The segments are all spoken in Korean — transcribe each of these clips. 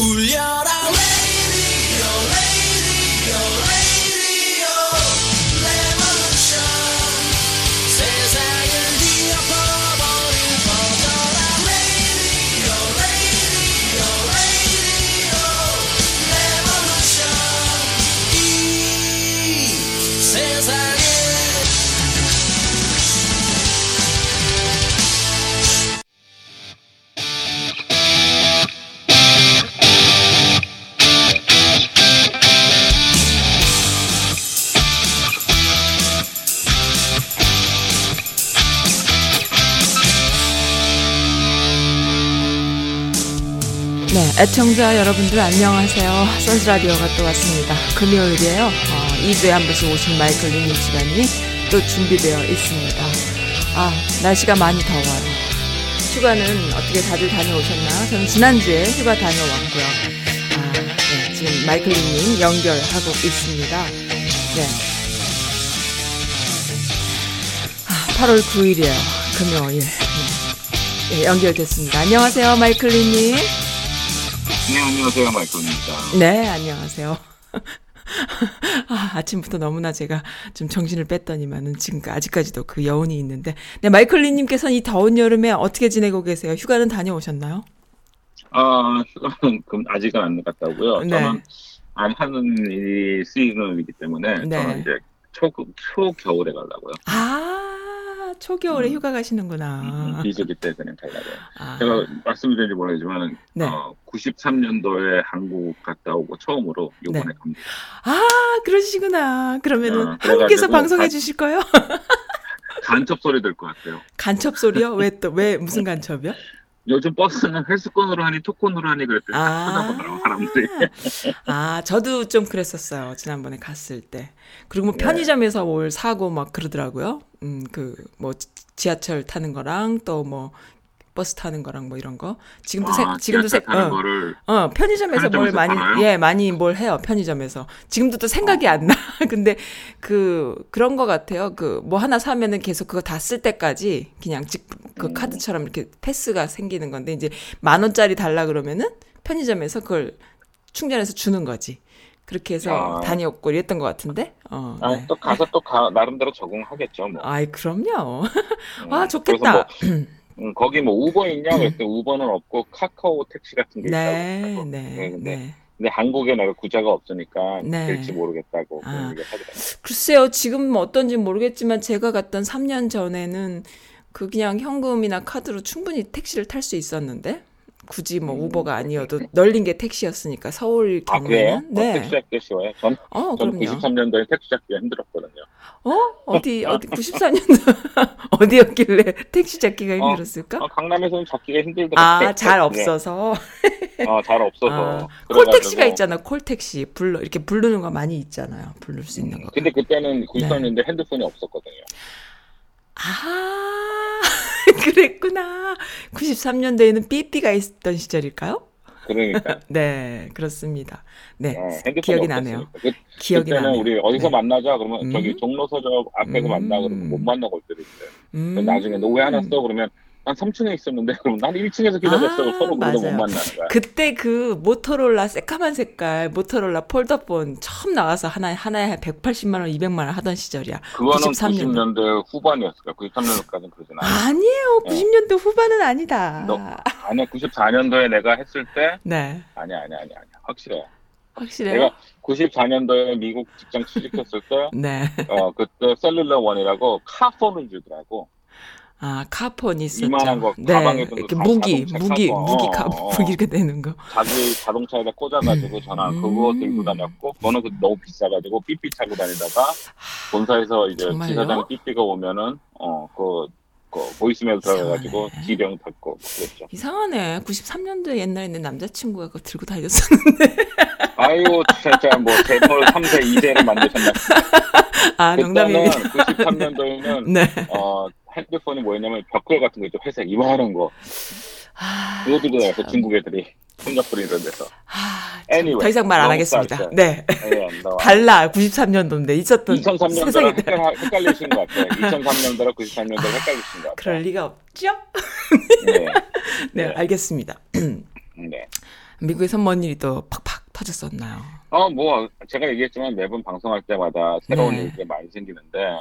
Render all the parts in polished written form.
울려라 radio, radio, radio, revolution. 세상을 뒤엎어버린 퍼져라 radio, radio, radio, revolution. 이 세상에 애청자 여러분들 안녕하세요. 선즈라디오가 또 왔습니다. 금요일이에요. 2주에 한 번씩 오신 마이클 린 시간이 또 준비되어 있습니다. 아, 날씨가 많이 더워요. 휴가는 어떻게 다들 다녀오셨나? 저는 지난주에 휴가 다녀왔고요. 아, 네, 지금 마이클 린님 연결하고 있습니다. 네. 8월 9일이에요. 금요일. 네. 네, 연결됐습니다. 안녕하세요, 마이클 린님. 네, 안녕하세요. 마이클입니다. 네, 안녕하세요. 아, 아침부터 너무나 제가 좀 정신을 뺐더니만은 지금 아직까지도 그 여운이 있는데. 네, 마이클리님께서는 이 더운 여름에 어떻게 지내고 계세요? 휴가는 다녀오셨나요? 아, 휴가는 아직은 안 갔다고요. 네. 저는 안 하는 일이 시즌이기 때문에 네. 저는 이제 초겨울에 가려고요. 아. 초겨울에 휴가 가시는구나. 비수기 때 그냥 가려고요. 아. 제가 말씀드린지 모르겠지만 네. 93년도에 한국 갔다 오고 처음으로 이번에 네. 갑니다. 아 그러시구나. 그러면은 한국에서 방송해 주실 거예요? 간첩 소리 들 것 같아요. 간첩 소리요? 왜 또 왜 무슨 간첩이요? 요즘 버스는 헬스권으로 하니 토콘으로 하니 그랬더니 쳐다보더라고 사람들이. 아 저도 좀 그랬었어요. 지난번에 갔을 때. 그리고 뭐 편의점에서 뭘 사고 막 그러더라고요. 그 뭐 지하철 타는 거랑 또 뭐 버스 타는 거랑 뭐 이런 거. 지금도 편의점에서 뭘 많이 많이 뭘 해요. 편의점에서. 지금도 또 생각이 안 나. 근데 그런 거 같아요. 그 뭐 하나 사면은 계속 그거 다 쓸 때까지 그냥 그 카드처럼 이렇게 패스가 생기는 건데 이제 10,000원짜리 달라 그러면은 편의점에서 그걸 충전해서 주는 거지. 그렇게 해서 다녔고 이랬던 것 같은데. 네. 또 가서 나름대로 적응하겠죠. 뭐. 아이 그럼요. 아 좋겠다. 거기 뭐 우버 있냐? 그랬더니 우버는 없고 카카오 택시 같은 게 있다고. 근데 한국에 내가 구자가 없으니까 네. 될지 모르겠다고. 아. 글쎄요. 지금 어떤지 모르겠지만 제가 갔던 3년 전에는 그냥 현금이나 카드로 충분히 택시를 탈 수 있었는데 굳이 뭐 우버가 아니어도 널린 게 택시였으니까 서울 경우에는. 아, 그래요? 네. 택시 잡기 쉬워요? 저는 93년도에 택시 잡기가 힘들었거든요. 어디 94년도 어디였길래 택시 잡기가 힘들었을까? 강남에서는 잡기가 힘들더라고요. 아, 잘 없어서. 잘 없어서. 콜택시가 있잖아. 콜택시 이렇게 부르는 거 많이 있잖아요. 부를 수 있는 거. 근데 그때는 93년도에 핸드폰이 없었거든요. 아, 그랬구나. 93년도에는 삐삐가 있었던 시절일까요? 그러니까. 네, 그렇습니다. 네, 기억이 나네요. 기억이 나네요. 그때는 우리 어디서 만나자 그러면 저기 종로서적 앞에서 만나 그러면 못 만나고 올 때도 있어요. 나중에 너 왜 안 왔어? 그러면 난 3층에 있었는데 그럼 난 1층에서 기다렸어. 서로 그래도 못 만나는 거야. 그때 그 모토로라 새까만 색깔 모토로라 폴더폰 처음 나와서 하나에 180만 원, 200만 원 하던 시절이야. 그거는 90년대 후반이었을까? 93년도까지는 그러진 않아요. 아니에요. 90년대 후반은 아니다. 아니야. 94년도에 내가 했을 때 네. 아니야. 확실해요. 내가 94년도에 미국 직장 취직했을 때 네. 그때 셀룰러 원이라고 카폰을 주더라고. 아, 카폰이 있었죠. 거, 네, 이렇게 무기 이렇게 되는 거. 자기 자동차에다 꽂아가지고 전화 그거 들고 다녔고, 저는 너무 비싸가지고 삐삐 차고 다니다가 본사에서 이제 지사장 삐삐가 오면은 보이스메일 들어가가지고 지령 받고 그랬죠. 이상하네. 93년도에 옛날에 내 남자친구가 그거 들고 다녔었는데. 아이고 진짜 뭐 재벌 3세 2세를 만드셨나. 아, 농담입니다. 93년도에는 네. 핸드폰이 뭐였냐면 벽돌 같은 거 있죠. 회색 이만한 거. 그거 들고 나서 중국 애들이 싱가포르 이런 데서. anyway, 더 이상 말 안 하겠습니다. 네. 달라. 93년도인데 있었던 2003년도랑 헷갈리신 것 같아요. 2003년도랑 93년도랑 헷갈리신 것 같아요. 그럴 리가 없죠? 네. 네, 알겠습니다. 네. 미국에서 뭔 일이 또 팍팍 터졌었나요? 뭐 제가 얘기했지만 매번 방송할 때마다 새로운 일들이 많이 생기는데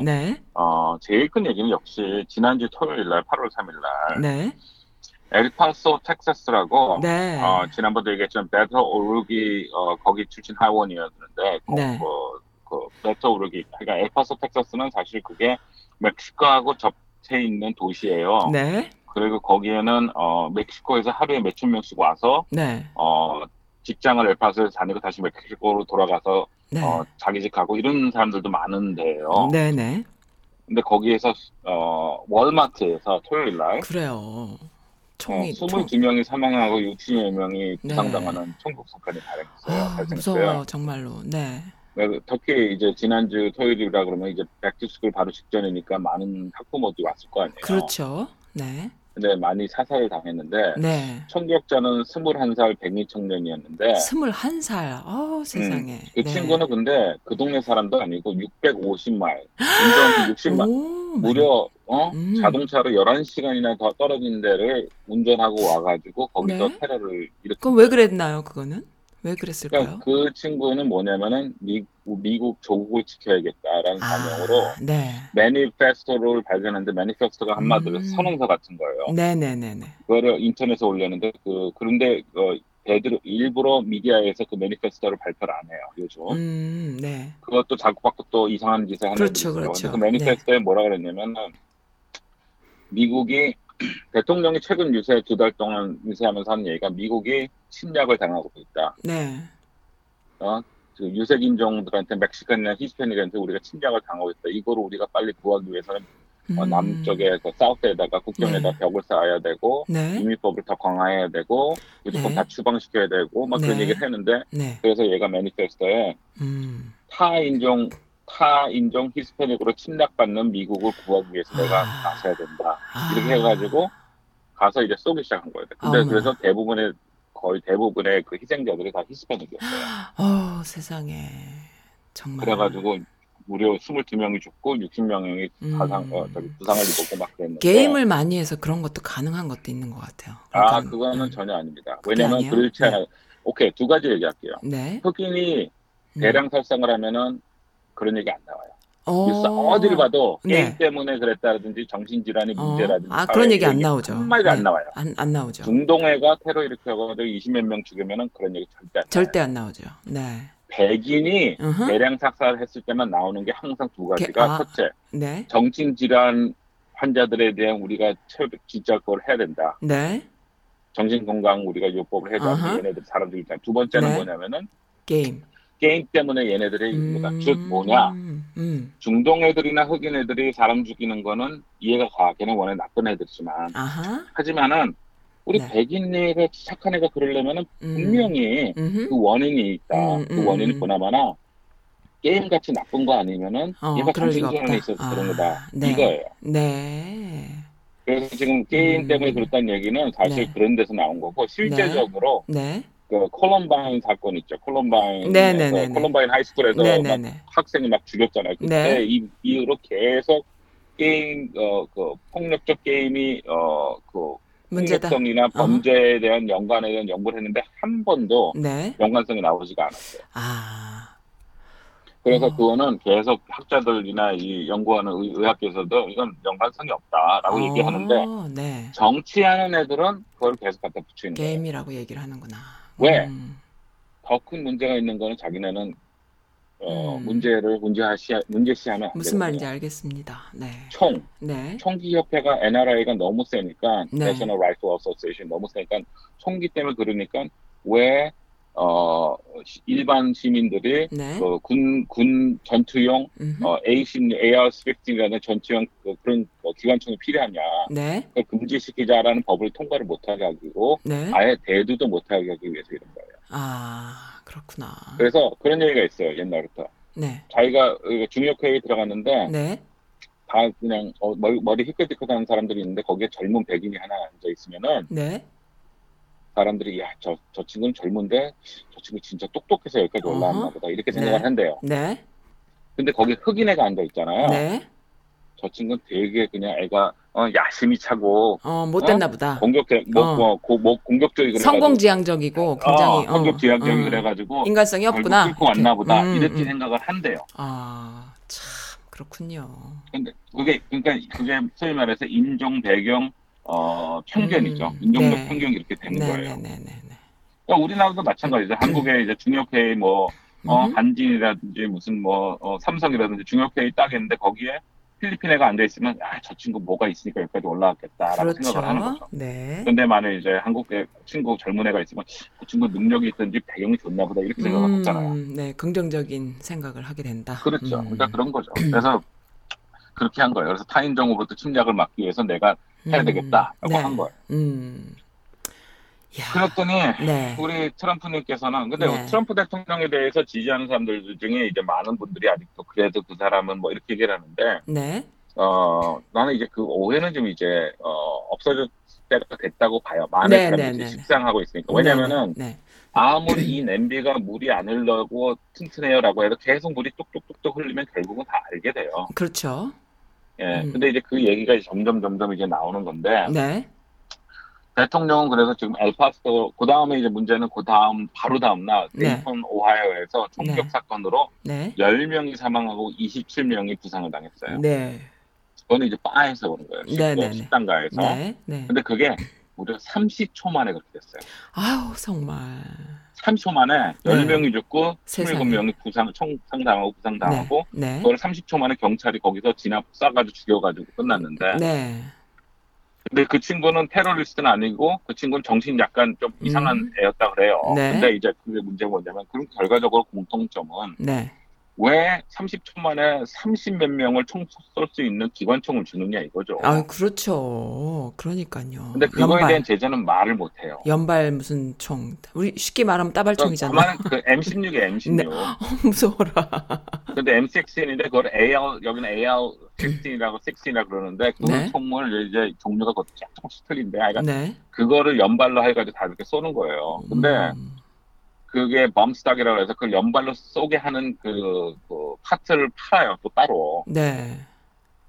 제일 큰 얘기는 역시 지난주 토요일 날 8월 3일 날 엘파소 텍사스라고 지난번도 얘기했지만 베터 오르기 거기 출신 하원이었는데 베터 오르기 그러니까 엘파소 텍사스는 사실 그게 멕시코하고 접해 있는 도시예요. 그리고 거기에는 멕시코에서 하루에 몇천 명씩 와서 직장을 엘파소에서 다니고 다시 멕시코로 돌아가서 자기 집 가고 이런 사람들도 많은데요. 네네. 근데 거기에서 월마트에서 토요일 날 그래요. 총이 22명이 사망하고 64명이 부상당하는 총격 사건이 발생했어요. 무서워 정말로. 네. 특히 이제 지난주 토요일이라 그러면 이제 백투스쿨 바로 직전이니까 많은 학부모들이 왔을 거 아니에요. 그렇죠. 네. 근데 많이 사살을 당했는데 총격자는 21살 백미 청년이었는데 21살. 세상에. 그 친구는 근데 그 동네 사람도 아니고 650마일, 운전 60마일. 오, 무려 자동차로 11시간이나 더 떨어진 데를 운전하고 와가지고 거기서 테러를 일으켰어요. 그럼 왜 그랬나요? 그거는? 왜 그랬을까요? 그러니까 그 친구는 뭐냐면은 미국 조국을 지켜야겠다라는 사명으로 매니페스토를 발견했는데 매니페스토가 한마디로 선언서 같은 거예요. 네네네네. 그거를 인터넷에 올렸는데 그런데 애들 일부러 미디어에서 그 매니페스토를 발표를 안 해요 요즘. 그것도 자꾸 받고 또 이상한 짓을 하는 거죠. 그렇죠. 그 매니페스토에 뭐라 그랬냐면은 미국이 대통령이 최근 유세 2달 동안 유세하면서 하는 얘기가 미국이 침략을 당하고 있다. 그 유색 인종들한테 멕시칸이나 히스패닉한테 우리가 침략을 당하고 있다. 이거를 우리가 빨리 구하기 위해서는 남쪽에 그 사우스에다가 국경에다 벽을 쌓아야 되고 이민법을 더 강화해야 되고 무조건 다 추방시켜야 되고 막 그런 얘기를 했는데 그래서 얘가 매니페스터에 타 인종 히스패닉으로 침략받는 미국을 구하기 위해서 내가 나서야 된다. 이렇게 해가지고 가서 이제 쏘기 시작한 거예요. 근데 그래서 거의 대부분의 그 희생자들이 다 히스패닉이었어요. 세상에 정말. 그래가지고 무려 22명이 죽고 60명이 부상을 입었고 막 그랬는데. 게임을 많이 해서 그런 것도 가능한 것도 있는 것 같아요. 그러니까, 그거는 전혀 아닙니다. 왜냐하면 그렇지 않아요. 오케이, 두 가지 얘기할게요. 흑인이 대량 살상을 하면은 그런 얘기 안 나와요. 어딜 봐도 게임 때문에 그랬다든지 정신질환이 문제라든지 그런 얘기 안 나오죠. 한마디도 안 나와요. 안 나오죠. 중동애가 테러 일으켜서 20몇 명 죽으면 그런 얘기 절대 안 나오죠. 백인이 대량 삭살을 했을 때만 나오는 게 항상 두 가지가 첫째, 정신질환 환자들에 대한 우리가 진짜 그걸 해야 된다. 정신건강 우리가 요법을 해야 된다. 얘네들 사람들 있잖아요. 두 번째는 뭐냐면은 게임 때문에 얘네들의 인류가 즉 뭐냐 중동 애들이나 흑인 애들이 사람 죽이는 거는 이해가 가. 걔는 원래 나쁜 애들이지만 하지만은 우리 백인애가 착한 애가 그러려면은 분명히 그 원인이 있다. 그 원인이 보나마나 게임같이 나쁜 거 아니면은 얘가 정신질환에 있어서 그런 거다. 이거예요. 그래서 지금 게임 때문에 그렇다는 얘기는 사실 그런 데서 나온 거고 실제적으로 그 콜럼바인 사건 있죠. 콜럼바인 하이스쿨에서 막 학생이 막 죽였잖아요. 그때 이후로 계속 게임 그 폭력적 게임이 그 폭력성이나 범죄에 대한 연관에 대한 연구를 했는데 한 번도 연관성이 나오지가 않았어요. 그래서 그거는 계속 학자들이나 이 연구하는 의학계에서도 이건 연관성이 없다라고 얘기하는데 정치하는 애들은 그걸 계속 갖다 붙이는 거예요. 게임이라고 얘기를 하는구나. 왜? 더 큰 문제가 있는 거는 자기네는 문제를 문제시하면 안 되거든요. 무슨 말인지 알겠습니다. 총기협회가 NRA가 너무 세니까 National Rifle Association 너무 세니까 총기 때문에 그러니까 왜 일반 시민들이 군 전투용 AR-15이라는 전투용 그런 기관총이 필요하냐 금지시키자라는 법을 통과를 못하게 하기고 아예 대두도 못하게 하기 위해서 이런 거예요. 그렇구나. 그래서 그런 얘기가 있어요. 옛날부터 자기가 중역회의에 들어갔는데 다 그냥 머리 희끗희끗하는 사람들이 있는데 거기에 젊은 백인이 하나 앉아 있으면은 사람들이 저 친구는 젊은데 저 친구 진짜 똑똑해서 여기까지 올라왔나 보다 이렇게 생각을 한대요. 근데 거기 흑인 애가 앉아 있잖아요. 저 친구는 되게 그냥 애가 야심이 차고 못됐나 보다. 공격적이고 성공지향적이고 굉장히 성격지향적이고 그래가지고 인간성이 없구나. 뚫고 왔나 보다. 이렇게 생각을 한대요. 아, 참 그렇군요. 근데 그게 소위 말해서 인종 배경 편견이죠. 인종적 편견이 이렇게 되는 거예요. 그러니까 우리나라도 마찬가지죠. 한국의 이제 중역회의 한진이라든지 무슨 삼성이라든지 중역회의 딱 있는데 거기에 필리핀 애가 앉아있으면 저 친구 뭐가 있으니까 여기까지 올라왔겠다라고 그렇죠. 생각을 하는 거죠. 네. 근데 만약에 이제 한국에 친구 젊은 애가 있으면 그 친구 능력이 있든지 배경이 좋나 보다 이렇게 생각을 하잖아요. 네, 긍정적인 생각을 하게 된다. 그렇죠. 그러니까 그런 거죠. 그래서 그렇게 한 거예요. 그래서 타인 정보로부터 침략을 막기 위해서 내가 해야 되겠다라고 한 거예요. 그랬더니 우리 트럼프님께서는 근데 트럼프 대통령에 대해서 지지하는 사람들 중에 이제 많은 분들이 아직도 그래도 그 사람은 뭐 이렇게 얘기를 하는데 나는 이제 그 오해는 좀 이제 없어질 때가 됐다고 봐요. 많은 사람들이 식상하고 있으니까. 왜냐면은 아무리 이 냄비가 물이 안 흘러고 튼튼해요라고 해도 계속 물이 뚝뚝뚝뚝 흘리면 결국은 다 알게 돼요. 그렇죠. 예. 근데 이제 그 얘기가 이제 점점 이제 나오는 건데. 네. 대통령은 그래서 지금 엘파소, 그 다음에 이제 문제는 그 다음, 바로 다음날, 데이턴 오하이오에서 총격 사건으로 10명이 사망하고 27명이 부상을 당했어요. 네. 그거는 이제 바에서 오는 거예요. 식당가에서. 근데 그게 무려 30초 만에 그렇게 됐어요. 아우, 정말. 30초 만에 10명이 죽고, 27명이 부상당하고, 그걸 30초 만에 경찰이 거기서 진압 싸가지고 죽여가지고 끝났는데. 네. 근데 그 친구는 테러리스트는 아니고 그 친구는 정신 약간 좀 이상한 애였다 그래요. 근데 이제 그게 문제가 뭐냐면 그럼 결과적으로 공통점은 왜 30초 만에 30몇 명을 총 쏠 수 있는 기관총을 주느냐 이거죠. 아, 그렇죠. 그러니까요. 근데 그거에 대한 제재는 말을 못해요. 연발 무슨 총. 우리 쉽게 말하면 따발총이잖아요. 그 M16이에요. M16. 네. 무서워라. 근데 M16인데 그걸 여기는 AR-15이라고 16이라고 그러는데 그 총을 이제 종류가 조금씩 틀린데 아이가 그거를 연발로 해가지고 다 이렇게 쏘는 거예요. 근데 그게 범스닥이라고 해서 그걸 연발로 쏘게 하는 그 파트를 팔아요. 또 따로. 네.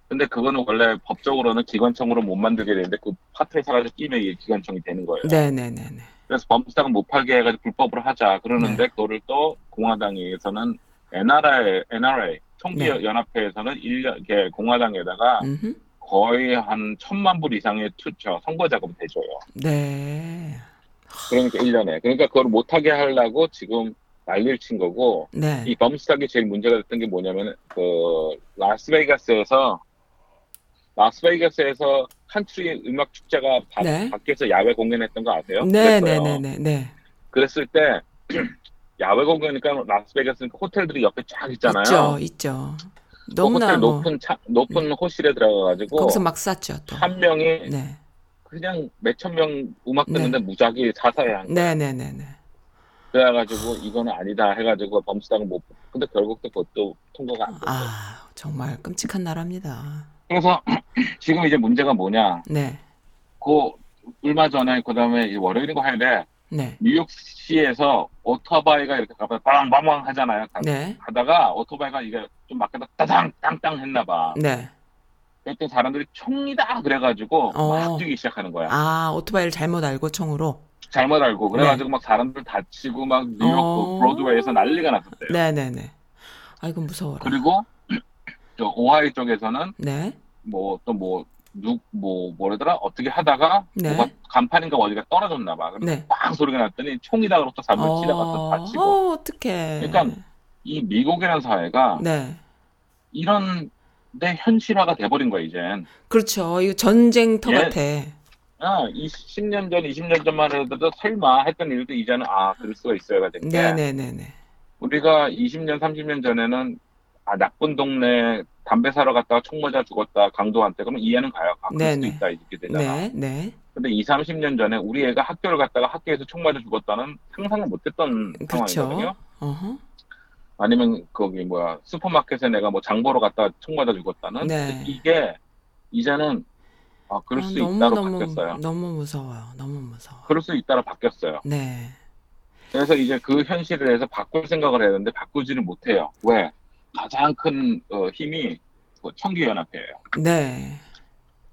근데 그거는 원래 법적으로는 기관총으로 못 만들게 되는데 그 파트를 사가지고 끼면 이게 기관총이 되는 거예요. 네네네네. 그래서 범스닥은 못 팔게 해가지고 불법으로 하자. 그러는데 그거를 또 공화당에서는 NRA, 총기연합회에서는 1년, 공화당에다가 거의 한 1,000만 불 이상의 투처, 선거자금 대줘요. 네. 그러니까 1년에. 그러니까 그걸 못하게 하려고 지금 난리를 친 거고, 이 범스닥이 제일 문제가 됐던 게 뭐냐면, 라스베이거스에서 칸트리 음악 축제가 밖에서 야외 공연했던 거 아세요? 네네네네. 그랬을 때, 야외 공연이니까 라스베이거스니까 호텔들이 옆에 쫙 있잖아요. 있죠. 너무나 호텔 높은 호실에 들어가가지고, 거기서 막 쌌죠. 또. 한 명이, 그냥 몇천 명 음악 듣는데 무작위 자살을 한 거예요. 그래가지고 이건 아니다 해가지고 범수당은 못. 근데 결국 또 그것도 통과가 안 됐어요. 아 정말 끔찍한 나라입니다. 그래서 지금 이제 문제가 뭐냐. 그 얼마 전에 그다음에 이제 월요일인가 화요일에 뉴욕시에서 오토바이가 이렇게 빵빵빵 하잖아요. 하다가 오토바이가 이게 좀 막히다 땅땅 했나봐. 그랬더니 사람들이 총이다 그래가지고 막 뛰기 시작하는 거야. 아 오토바이를 잘못 알고 총으로? 잘못 알고 그래가지고 막 사람들 다치고 막 뉴욕 브로드웨이에서 난리가 났었대요. 아 이건 무서워라. 그리고 저 오하이 쪽에서는 어떻게 하다가 뭐가 간판인가 어디가 떨어졌나 봐. 빵 소리가 났더니 총이다 그러고 또 사람들 지나가서 다치고. 어떡해. 그러니까 이 미국이라는 사회가 이런 현실화가 돼버린 거야 이젠. 그렇죠. 이거 전쟁터 같아. 10년 전, 20년 전만 해도 설마 했던 일도 이제는 그럴 수가 있어야 되는 게. 우리가 20년, 30년 전에는 나쁜 동네 담배 사러 갔다가 총 맞아 죽었다 강도한테 그러면 이해는 가요. 그럴 수도 있다 이렇게 되잖아. 근데 20, 30년 전에 우리 애가 학교를 갔다가 학교에서 총 맞아 죽었다는 상상을 못했던 상황이거든요. 아니면 슈퍼마켓에 내가 장 보러 갔다가 총 맞아 죽었다는 이게 이제는 그럴 수 있다로 바뀌었어요. 너무 무서워요. 그럴 수 있다로 바뀌었어요. 그래서 이제 그 현실에 대해서 바꿀 생각을 해야 되는데 바꾸지를 못해요. 왜? 가장 큰 힘이 총기연합회예요.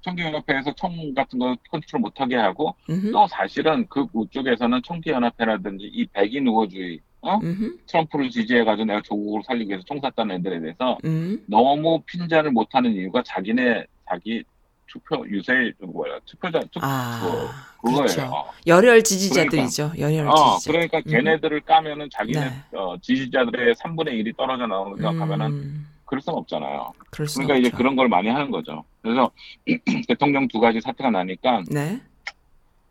청기연합회에서 청 같은 거 컨트롤 못하게 하고 또 사실은 그 쪽에서는 청기연합회라든지 이 백인 우호주의 트럼프를 지지해가지고 내가 조국을 살리기 위해서 총 쐈다는 애들에 대해서 너무 핀잔을 못하는 이유가 자기 투표 유세 뭐야 그거예요. 열혈 지지자들이죠. 열혈 지지자. 그러니까 걔네들을 까면은 자기네 지지자들의 3분의 1이 떨어져 나오는 생각하면은. 그럴 수는 없잖아요. 그러니까 이제 그런 걸 많이 하는 거죠. 그래서 대통령 두 가지 사태가 나니까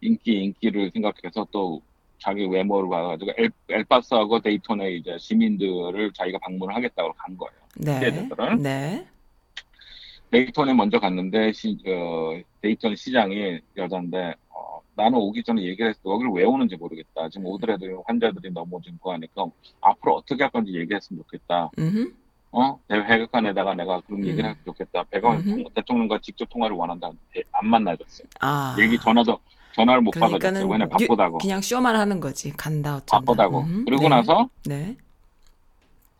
인기를 생각해서 또 자기 외모를 봐가지고 엘파스하고 데이톤의 이제 시민들을 자기가 방문을 하겠다고 간 거예요. 피해자들을. 데이톤에 먼저 갔는데 데이톤 시장이 여잔데 나는 오기 전에 얘기를 했어. 여기를 왜 오는지 모르겠다. 지금 오더라도 환자들이 너무 지금 그하니까 앞으로 어떻게 할 건지 얘기했으면 좋겠다. 백악관에다가 내가 그런 얘기를 하면 좋겠다. 백악관 대통령과 직접 통화를 원한다는데 안 만나줬어요. 얘기 전화를 못 받아줬어요. 왜냐 바쁘다고. 그냥 쇼만 하는 거지. 간다 어쩐다. 바쁘다고.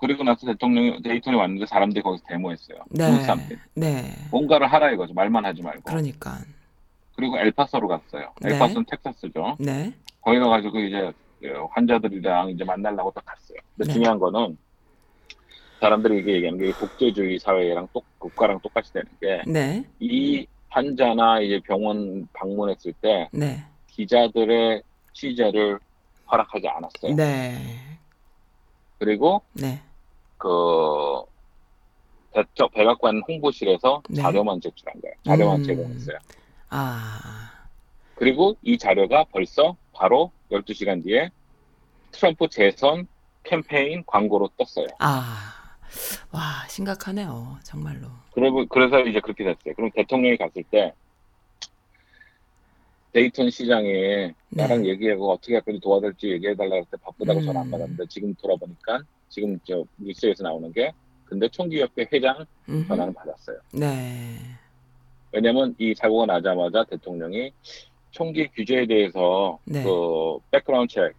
그리고 나서 데이톤이 왔는데 사람들이 거기서 데모했어요. 뭔가를 하라 이거죠. 말만 하지 말고. 그러니까. 그리고 엘파소로 갔어요. 엘파소는 텍사스죠. 거기 가가지고 이제 환자들이랑 이제 만나려고 딱 갔어요. 근데 중요한 거는. 사람들이 이게 얘기하는 게 독재주의 사회랑 국가랑 똑같이 되는 게 이 환자나 이제 병원 방문했을 때 기자들의 취재를 허락하지 않았어요. 그리고 그 백악관 홍보실에서 자료만 제출한 거예요. 자료만 제공했어요. 그리고 이 자료가 벌써 바로 12시간 뒤에 트럼프 재선 캠페인 광고로 떴어요. 와, 심각하네요. 정말로. 그래서 이제 그렇게 됐어요. 그럼 대통령이 갔을 때 데이턴 시장이 나랑 얘기하고 어떻게 할 건지 도와줄지 얘기해달라고 할 때 바쁘다고 전화 안 받았는데 지금 돌아보니까 지금 저 뉴스에서 나오는 게 근데 총기협회 회장 전화는 받았어요. 왜냐면 이 사고가 나자마자 대통령이 총기 규제에 대해서 그 백그라운드 체크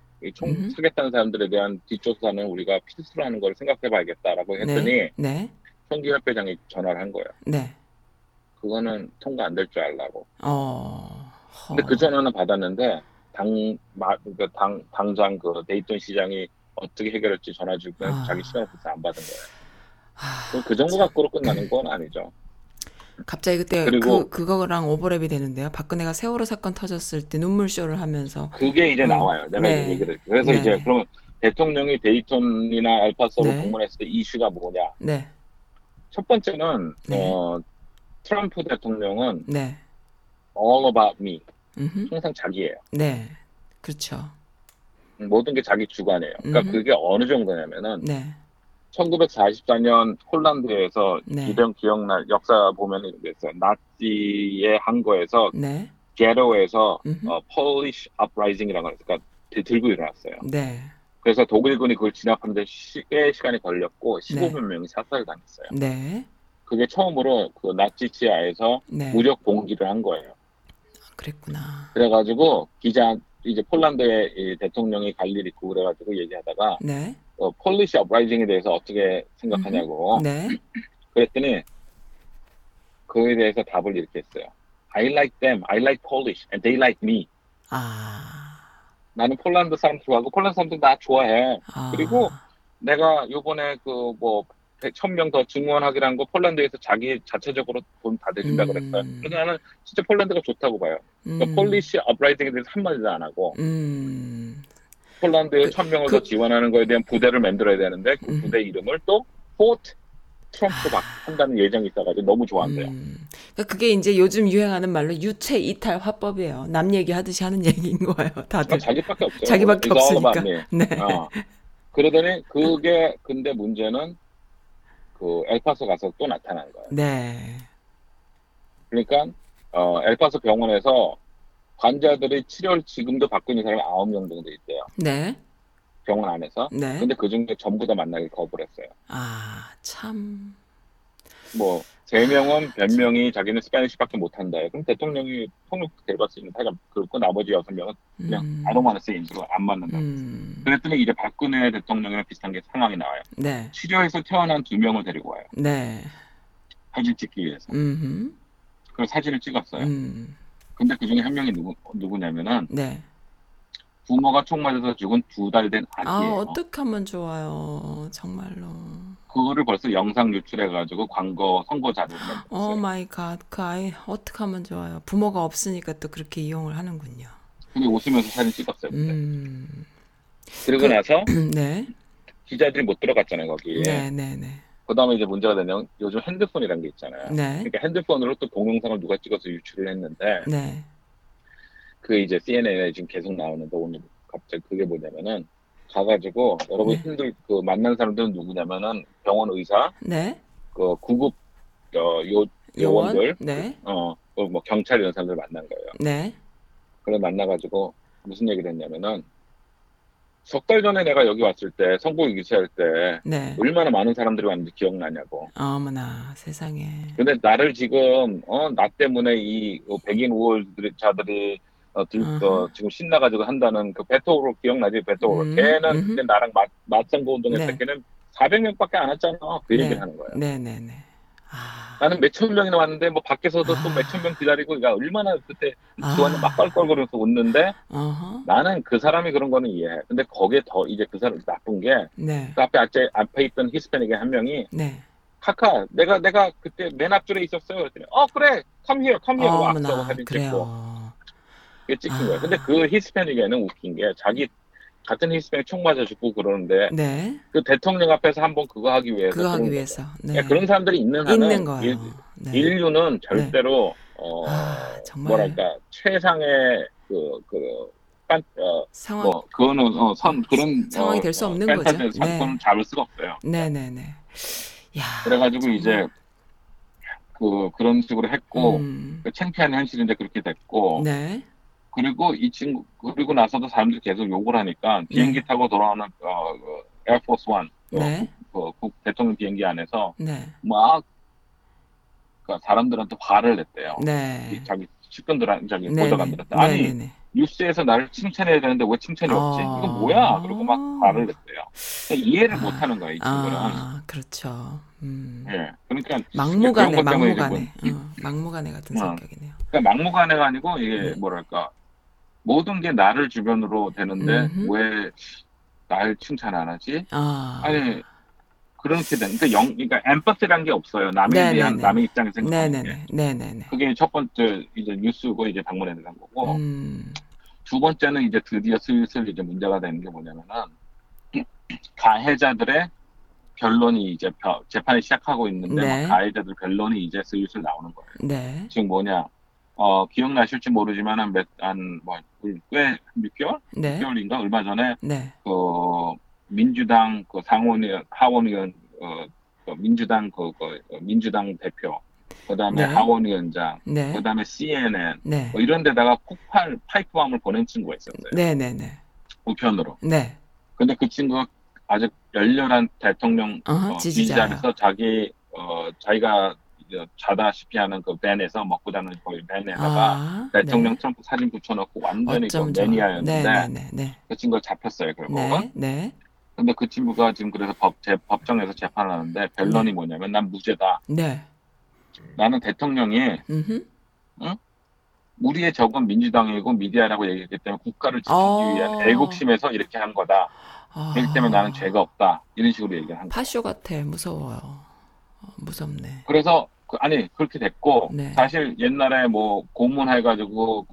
사겠다는 사람들에 대한 뒷조사는 우리가 필수로 하는 걸 생각해봐야겠다라고 했더니 총기협회장이 전화를 한 거예요. 그거는 통과 안 될 줄 알라고. 근데 그 전화는 받았는데 당장 그 데이턴 시장이 어떻게 해결할지 전화 주고 자기 시간을 벌써 안 받은 거예요. 그 정도 갖고로 끝나는 건 아니죠. 갑자기 그때 그거랑 오버랩이 되는데요. 박근혜가 세월호 사건 터졌을 때 눈물쇼를 하면서 그게 이제 나와요. 내가 얘기를 그래서 이제 그러면 대통령이 데이톤이나 엘파소로 방문했을 때 이슈가 뭐냐? 첫 번째는 트럼프 대통령은 all about me. 항상 자기예요. 그렇죠. 모든 게 자기 주관이에요. 그러니까 그게 어느 정도냐면은 1944년 폴란드에서 이런 기억날 역사 보면은 그랬어요. 나치의 한 거에서 게토에서 Polish uprising이라고 그러니까 들고 일어났어요. 그래서 독일군이 그걸 진압하는데 꽤 시간이 걸렸고 15만 명이 사살당했어요. 그게 처음으로 그 나치 지하에서 무력 봉기를 한 거예요. 그랬구나. 그래가지고 이제 폴란드의 대통령이 갈 일이 있고 그래가지고 얘기하다가 폴리시 업라이징에 대해서 어떻게 생각하냐고 그랬더니 그에 대해서 답을 이렇게 했어요. I like them, I like Polish, and they like me. 나는 폴란드 사람 좋아하고 폴란드 사람들 나 좋아해. 그리고 내가 요번에 그 뭐 1,000명 더 증원하기로 한 거 폴란드에서 자기 자체적으로 돈 다 내준다 그랬어요. 그래서 나는 진짜 폴란드가 좋다고 봐요. 그러니까 폴리시 업라이징에 대해서 한마디도 안 하고 폴란드에 1,000명을 더 지원하는 거에 대한 부대를 만들어야 되는데 그 부대 이름을 또 포트 트럼프 막 한다는 예정이 있어가지고 너무 좋아한대요. 그러니까 그게 이제 요즘 유행하는 말로 유체 이탈 화법이에요. 남 얘기하듯이 하는 얘기인 거예요. 다들. 자기밖에 없어요. 자기밖에 없으니까. 그러더니 그게 근데 문제는 그 엘파소 가서 또 나타난 거예요. 그러니까 엘파소 병원에서 환자들의 치료를 지금도 받고 있는 사람이 9명 정도 있대요. 병원 안에서. 근데 그 중에 전부 다 만나길 거부를 했어요. 참. 뭐, 3명은 변명이 자기는 스페인시밖에 못한다. 그럼 대통령이 통역 데려갈 수 있는 사람 그렇고 나머지 6명은 그냥 아로마네스 인수가 안 맞는다. 그랬더니 이제 박근혜 대통령이랑 비슷한 게 상황이 나와요. 치료에서 태어난 2명을 데리고 와요. 사진 찍기 위해서. 그런 사진을 찍었어요. 근데 그 중에 한 명이 누구냐면은 네. 부모가 총 맞아서 죽은 2달 된 아기예요. 아, 어떡하면 좋아요. 정말로. 그거를 벌써 영상 유출해가지고 광고 선거 자료를 만들었어요. 오 마이 갓. 그 아이 어떡하면 좋아요. 부모가 없으니까 또 그렇게 이용을 하는군요. 근데 웃으면서 사진 찍었어요. 그때. 그리고 나서 네. 기자들이 못 들어갔잖아요. 거기에. 네. 그다음에 이제 문제가 되면 요즘 핸드폰이라는 게 있잖아요. 네. 그러니까 핸드폰으로 또 동영상을 누가 찍어서 유출을 했는데 네. 그 이제 CNN에 지금 계속 나오는데 오늘 갑자기 그게 뭐냐면은 가가지고 여러분 네. 힘들 그 만난 사람들은 누구냐면은 병원 의사, 네. 그 구급 요원들, 네. 뭐 경찰 이런 사람들 만난 거예요. 네. 그래 만나가지고 무슨 얘기를 했냐면은. 석 달 전에 내가 여기 왔을 때 선거기 유치할 때 네. 얼마나 많은 사람들이 왔는지 기억나냐고. 어머나 세상에. 근데 나를 지금 나 때문에 이 백인 우월자들이 지금 신나가지고 한다는 그 배토로 기억나지 배토로. 걔는 그때 나랑 맞선거 운동했을 네. 때는 400명밖에 안 왔잖아. 그 얘기를 네. 하는 거야. 네네네. 아... 나는 몇천 명이나 왔는데 뭐 밖에서도 또 몇천 명 기다리고 그러니까 얼마나 그때 주원이 막 껄껄거려서 웃는데 나는 그 사람이 그런 거는 이해해. 근데 거기에 더 이제 그 사람 나쁜 게 네. 그 앞에 있던 히스패닉이 한 명이 네. 카카 내가 그때 맨 앞줄에 있었어요. 그랬더니 그래 come here 왔다고 사진 찍고 이게 찍힌 거야. 근데 그 히스패닉에는 웃긴 게 자기 같은 히스패닉 총 맞아 죽고 그러는데 네. 그 대통령 앞에서 한번 그거 하기 위해서 네. 그런 사람들이 있는 한은 네. 인류는 절대로 네. 뭐랄까 최상의 상황 그거는 그런 상황이 될 수 없는 거죠. 네. 잡을 수가 없어요. 네네네. 야, 그래가지고 정말. 이제 그런 식으로 했고 창피한 현실인데 그렇게 됐고. 네. 그리고 이 친구, 그리고 나서도 사람들이 계속 욕을 하니까 비행기 타고 돌아오는 에어포스 원, 네. 대통령 비행기 안에서 네. 막 그러니까 사람들한테 화를 냈대요. 네. 자기 측근들한테 자기 보좌관 들한테 아니 네네. 뉴스에서 나를 칭찬해야 되는데 왜 칭찬이 없지? 이거 뭐야? 그리고 막 화를 냈대요. 그러니까 이해를 못하는 거야 이 친구는. 그렇죠. 네. 그러니까 막무가내, 막무가내 같은 성격이네요. 그러니까 막무가내가 아니고 이게 뭐랄까. 모든 게 나를 주변으로 되는데 왜 날 칭찬 안 하지? 아니 그렇게 된. 그러니까 엠퍼시라는 게 없어요. 남에 대한 남의 입장에서 생각하는 게. 네네네. 그게 첫 번째 이제 뉴스고 이제 방문해야 되는 거고. 두 번째는 이제 드디어 슬슬 이제 문제가 되는 게 뭐냐면은 가해자들의 변론이 이제 재판이 시작하고 있는데 네. 가해자들 변론이 이제 슬슬 나오는 거예요. 네. 지금 뭐냐? 기억나실지 모르지만 꽤 6개월? 네. 6개월인가? 얼마 전에, 네. 민주당, 하원의원, 민주당 대표, 그 다음에 네. 하원위원장, 네. 그 다음에 CNN, 네. 이런 데다가 파이프밤을 보낸 친구가 있었어요. 네네네. 우편으로. 네. 근데 그 친구가 아주 열렬한 대통령, 지지자에서 자기가 자다시피 하는 그 밴에서 먹고 자는 거의 밴에다가 대통령 네. 트럼프 사진 붙여놓고 완전히 그 매니아였는데 네. 그 친구가 잡혔어요 결국은. 네. 근데 그 친구가 지금 그래서 법정에서 재판을 하는데 변론이 뭐냐면 난 무죄다. 네. 나는 대통령이 응? 우리의 적은 민주당이고 미디어라고 얘기했기 때문에 국가를 지키기 위한 애국심에서 이렇게 한 거다. 그렇기 때문에 나는 죄가 없다. 이런 식으로 얘기를 한 거다. 파쇼 같아. 무서워요. 무섭네. 그래서 그렇게 됐고 네. 사실 옛날에 뭐 고문 해가지고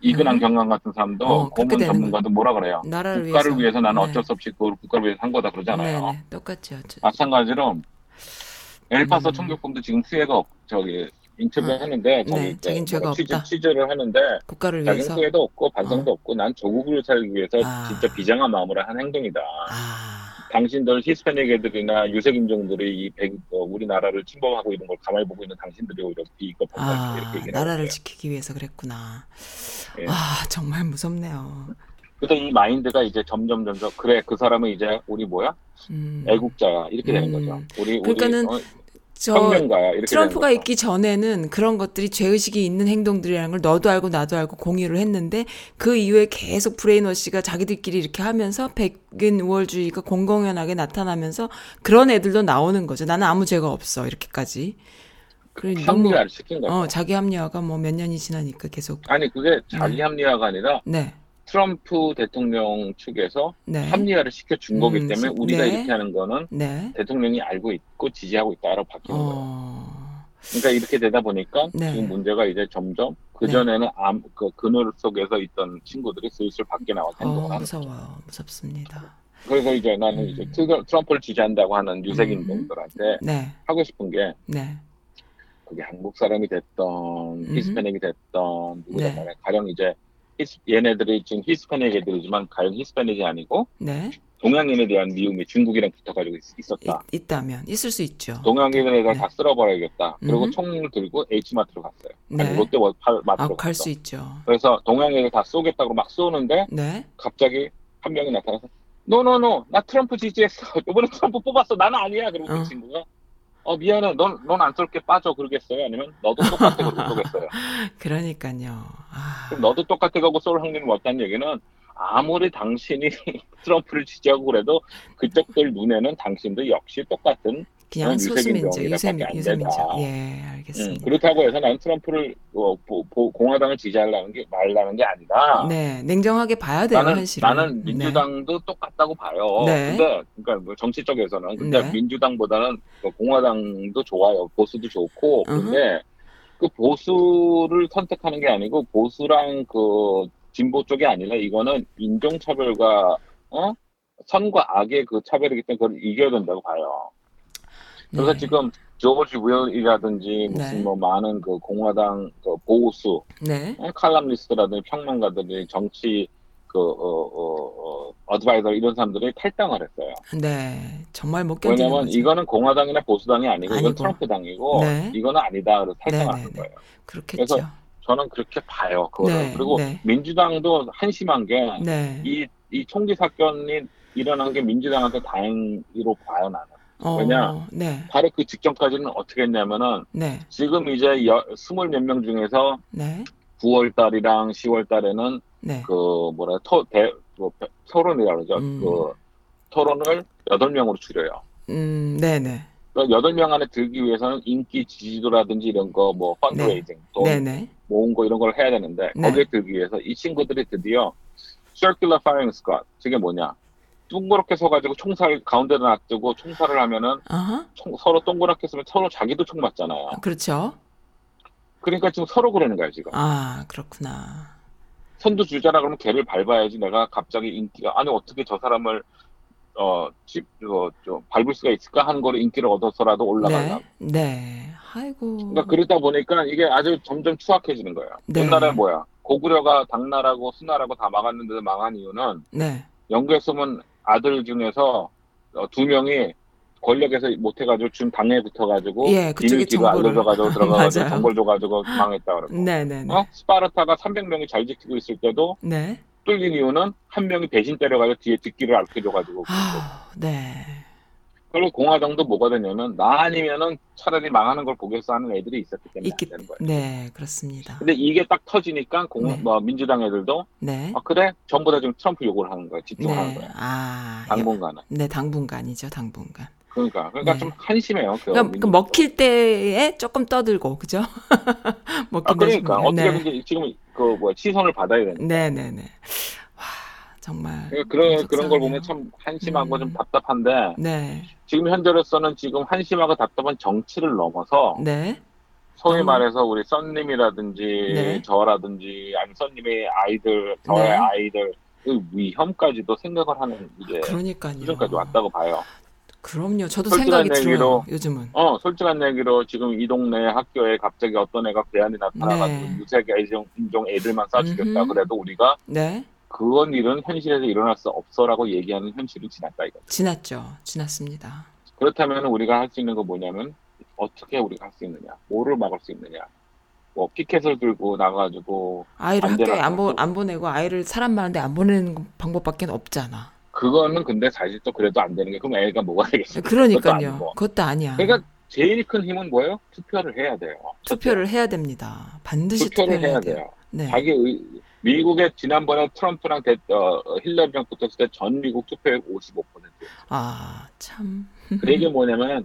이근한 경관 같은 사람도 고문 전문가도 뭐라 그래요. 나라를 국가를 위해서 나는 어쩔 수 없이 그걸 국가를 위해서 한 거다 그러잖아요. 네. 똑같죠. 마찬가지로 엘파소 총격범도 지금 후회가 인터뷰 하는데 자기 취재를 하는데 국가를 자기 위해서 후회도 없고 반성도 없고 난 조국을 살기 위해서 진짜 비장한 마음으로 한 행동이다. 당신들 히스패닉 애들이나 유색 인종들이 우리나라를 침범하고 이런 걸 가만히 보고 있는 당신들이 오히려 이렇게 얘기하는 나라를 지키기 위해서 그랬구나. 예. 정말 무섭네요. 그래서 이 마인드가 이제 점점 그래 그 사람은 이제 우리 애국자야 이렇게 되는 거죠. 그러니까는 트럼프가 있기 전에는 그런 것들이 죄의식이 있는 행동들이라는 걸 너도 알고 나도 알고 공유를 했는데 그 이후에 계속 브레인워시가 자기들끼리 이렇게 하면서 백인 우월주의가 공공연하게 나타나면서 그런 애들도 나오는 거죠. 나는 아무 죄가 없어 이렇게까지. 그래, 합리화를 시킨 거죠. 자기 합리화가 뭐 몇 년이 지나니까 계속. 아니 그게 자기 합리화가 아니라 트럼프 대통령 측에서 합리화를 시켜준 거기 때문에 우리가 이렇게 하는 거는 대통령이 알고 있고 지지하고 있다로 바뀌는 거예요. 그러니까 이렇게 되다 보니까 지금 문제가 이제 점점 그전에는 그 그늘 속에서 있던 친구들이 슬슬 밖에 나와서 행동을 하는 거죠. 무서워요. 무섭습니다. 그래서 이제 나는 이제 트럼프를 지지한다고 하는 유색인종들한테 하고 싶은 게 그게 한국 사람이 됐던 히스패닉이 됐던 누구든 간에 가령 이제 얘네들이 지금 히스패닉 애들이지만 가령 히스패닉이 아니고 동양인에 대한 미움이 중국이랑 붙어가지고 있었다. 있다면 있을 수 있죠. 동양인을 다 쓸어버려야겠다. 그리고 총을 들고 H마트로 갔어요. 아니 롯데마트로 갈 수 있죠. 그래서 동양인을 다 쏘겠다고 막 쏘는데 갑자기 한 명이 나타나서 노노노 나 트럼프 지지했어. 이번에 트럼프 뽑았어. 나는 아니야. 그리고 그 친구가 미안해. 넌 안 쏠게 빠져. 그러겠어요? 아니면 너도 똑같아. 그러겠어요? 그러니까요. 그럼 너도 똑같아 가고 쏠 확률이 없다는 얘기는 아무리 당신이 트럼프를 지지하고 그래도 그쪽들 눈에는 당신도 역시 똑같은 그냥 소수민족, 유색민족. 예, 알겠습니다. 그렇다고 해서 난 트럼프를 공화당을 지지하려는 게 말라는 게 아니라. 네, 냉정하게 봐야 돼요, 현실은. 나는 민주당도 똑같다고 봐요. 근데 그러니까 정치 쪽에서는 근데 민주당보다는 공화당도 좋아요, 보수도 좋고. 근데 그 보수를 선택하는 게 아니고 보수랑 그 진보 쪽이 아니라 이거는 인종차별과 선과 악의 그 차별이기 때문에 그걸 이겨야 된다고 봐요. 그래서 지금 조지 윌이라든지 무슨 뭐 많은 그 공화당 그 보수 칼럼니스트라든지 평론가들이 정치 그 어드바이저 이런 사람들이 탈당을 했어요. 네, 정말 못 견디는. 왜냐면 거죠. 이거는 공화당이나 보수당이 아니고 이건 트럼프당이고 이거는 아니다. 그래서 탈당을 한 거예요. 그렇겠죠. 그래서 저는 그렇게 봐요. 그거를. 그리고 민주당도 한심한 게 이 총기 사건이 일어난 게 민주당한테 다행으로 봐요, 나는. 왜냐, 바로 그 직전까지는 어떻게 했냐면은, 지금 이제 20몇 명 중에서 9월달이랑 10월달에는 그, 토론이라고 그러죠. 그, 토론을 8명으로 줄여요. 그러니까 8명 안에 들기 위해서는 인기 지지도라든지 이런 거, 뭐, 펀드레이징, 또 모은 거 이런 걸 해야 되는데, 거기에 들기 위해서 이 친구들이 드디어 circular firing squad, 저게 뭐냐. 동그랗게 서가지고 총살 가운데다 놔두고 총살을 하면은 서로 동그랗게 쓰면 서로 자기도 총 맞잖아요. 그렇죠. 그러니까 지금 서로 그러는 거야 지금. 아 그렇구나. 선두 주자라 그러면 걔를 밟아야지 내가 갑자기 인기가 아니 어떻게 저 사람을 밟을 수가 있을까 하는 거를 인기를 얻어서라도 올라가려고. 아이고. 그러니까 그러다 보니까 이게 아주 점점 추악해지는 거예요. 옛날에 뭐야 고구려가 당나라고 수나라고 다 막았는데도 망한 이유는 연구했으면 아들 중에서 2명이 권력에서 못해가지고 지금 당에 붙어가지고 비밀 기로 알려져가지고 들어가가지고 정보를 줘가지고 망했다 그러고 스파르타가 300명이 잘 지키고 있을 때도 뚫린 이유는 한 명이 배신 때려가지고 뒤에 뒷길을 알려줘가지고 그리고 공화당도 뭐가 되냐면 나 아니면은 차라리 망하는 걸 보겠어 하는 애들이 있었기 때문에 안 되는 거예요. 네, 그렇습니다. 근데 이게 딱 터지니까 민주당 애들도 아 그래 전부 다 지금 트럼프 욕을 하는 거야, 집중하는 거야. 당분간은. 당분간이죠, 당분간. 그러니까 좀 한심해요. 그러니까 먹힐 때에 조금 떠들고, 그죠? 그러니까 어떻게든 지금 시선을 받아야 되는. 와. 정말 그런 걸 보면 참 한심하고 좀 답답한데 지금 현재로서는 지금 한심하고 답답한 정치를 넘어서 소위 말해서 우리 썬님이라든지 저라든지 아니면 썬님의 아이들 저의 아이들 그 위험까지도 생각을 하는 이제 수준까지 왔다고 봐요. 그럼요. 저도 생각이 들어요. 요즘은. 솔직한 얘기로 지금 이 동네 학교에 갑자기 어떤 애가 괴한이 나타나가지고 유색 인종 애들만 쏴 죽였다 그래도 우리가 그건 일은 현실에서 일어날 수 없어라고 얘기하는 현실이 지났다 이거. 지났습니다. 그렇다면 우리가 할 수 있는 거 뭐냐면 어떻게 우리가 할 수 있느냐, 뭐를 막을 수 있느냐. 뭐 피켓을 들고 나가지고 아이를 학교에 안 보내고 아이를 사람 많은데 안 보내는 방법밖에 없잖아. 그거는 근데 사실 또 그래도 안 되는 게 그럼 애가 뭐가 되겠어요? 그러니까요. 그것도 아니야. 그러니까 제일 큰 힘은 뭐예요? 투표를 해야 돼요. 투표를 해야 됩니다. 반드시 투표를 해야 돼요. 미국에 지난번에 트럼프랑 힐러리랑 붙었을 때 전 미국 투표율 55%. 아, 참. 그 얘기는 뭐냐면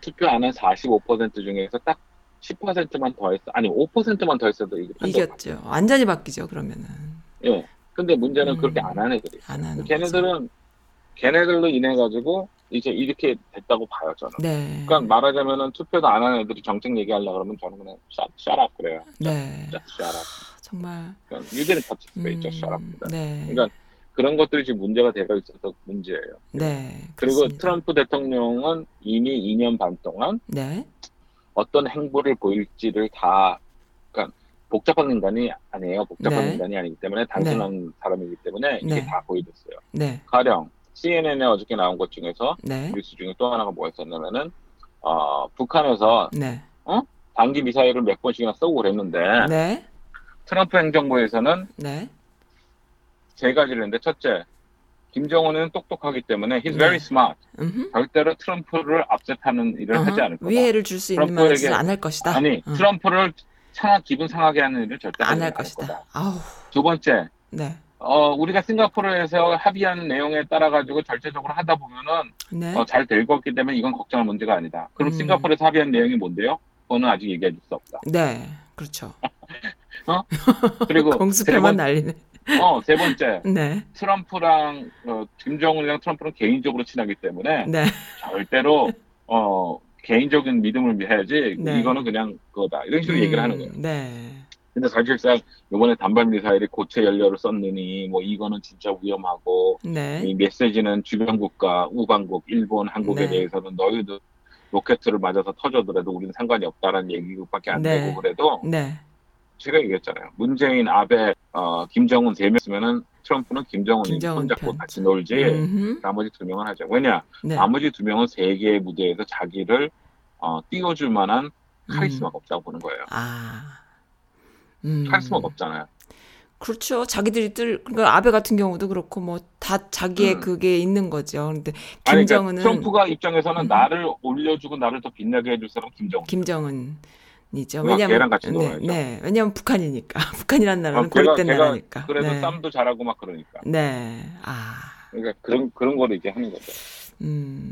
투표 안 한 45% 중에서 딱 10%만 더했어, 아니 5%만 더했어도 이게 이겼죠. 완전히 바뀌죠. 그러면은. 예. 근데 문제는 그렇게 안 하는 애들이. 안 하는. 걔네들은 거죠. 걔네들로 인해 가지고 이제 이렇게 됐다고 봐요 저는. 네. 그러니까 말하자면은 투표도 안 하는 애들이 정책 얘기하려 그러면 저는 그냥 샤랍 그래요. 네. 샤랍. 정말. 그러니까 유대는 파티스페이죠 샤랍입니다. 네. 그러니까 그런 것들이 지금 문제가 되고 있어서 문제예요. 네. 그리고 그렇습니다. 트럼프 대통령은 이미 2년 반 동안 네. 어떤 행보를 보일지를 다, 그러니까 복잡한 인간이 아니에요. 복잡한 네. 인간이 아니기 때문에 단순한 네. 사람이기 때문에 이게 네. 다 보여줬어요. 네. 가령 CNN에 어저께 나온 것 중에서 네. 뉴스 중에 또 하나가 뭐였었냐면은 북한에서 네. 단기 미사일을 몇 번씩이나 쏘고 그랬는데 네. 트럼프 행정부에서는 네. 세 가지를 했는데 첫째, 김정은은 똑똑하기 때문에 he's very smart. 절대로 트럼프를 압세하는 일을 하지 않을 거다. 위해를 줄 수 있는 말을 안 할 것이다. 아니, 트럼프를 기분 상하게 하는 일을 절대 안 할 것이다. 아우. 두 번째, 네. 우리가 싱가포르에서 합의한 내용에 따라 가지고 절대적으로 하다 보면은 네. 잘 될 것이기 때문에 이건 걱정할 문제가 아니다. 그럼 싱가포르에서 합의한 내용이 뭔데요? 그거는 아직 얘기해 줄 수 없다. 네, 그렇죠. 그리고 공수표만 날리네. 세 번째. 네. 트럼프랑, 김정은이랑 트럼프는 개인적으로 친하기 때문에. 네. 절대로, 개인적인 믿음을 해야지. 네. 이거는 그냥 그거다. 이런 식으로 얘기를 하는 거예요. 네. 근데 사실상, 요번에 단발미사일이 고체 연료를 썼느니, 뭐, 이거는 진짜 위험하고. 네. 이 메시지는 주변국과 우방국, 일본, 한국에 네. 대해서는 너희도 로켓을 맞아서 터져더라도 우리는 상관이 없다라는 얘기밖에 안 네. 되고, 그래도. 네. 제가 얘기했잖아요. 문재인, 아베, 김정은 3명 있으면은 트럼프는 김정은이 손잡고 같이 놀지 나머지 2명은 하죠. 왜냐? 네. 나머지 2명은 세계의 무대에서 자기를 띄워줄 만한 카리스마가 없다고 보는 거예요. 아, 카리스마가 없잖아요. 그렇죠. 자기들이 그러니까 아베 같은 경우도 그렇고 뭐 다 자기의 그게 있는 거죠. 근데 김정은은 아니, 그러니까 트럼프가 입장에서는 나를 올려주고 나를 더 빛나게 해줄 사람은 김정은. 이죠. 왜냐면 네, 왜냐면 북한이니까. 북한이란 나라는 고립된 나라니까. 그래도 네. 쌈도 잘하고 막 그러니까. 네. 그러니까 그런 거를 이제 하는 거죠.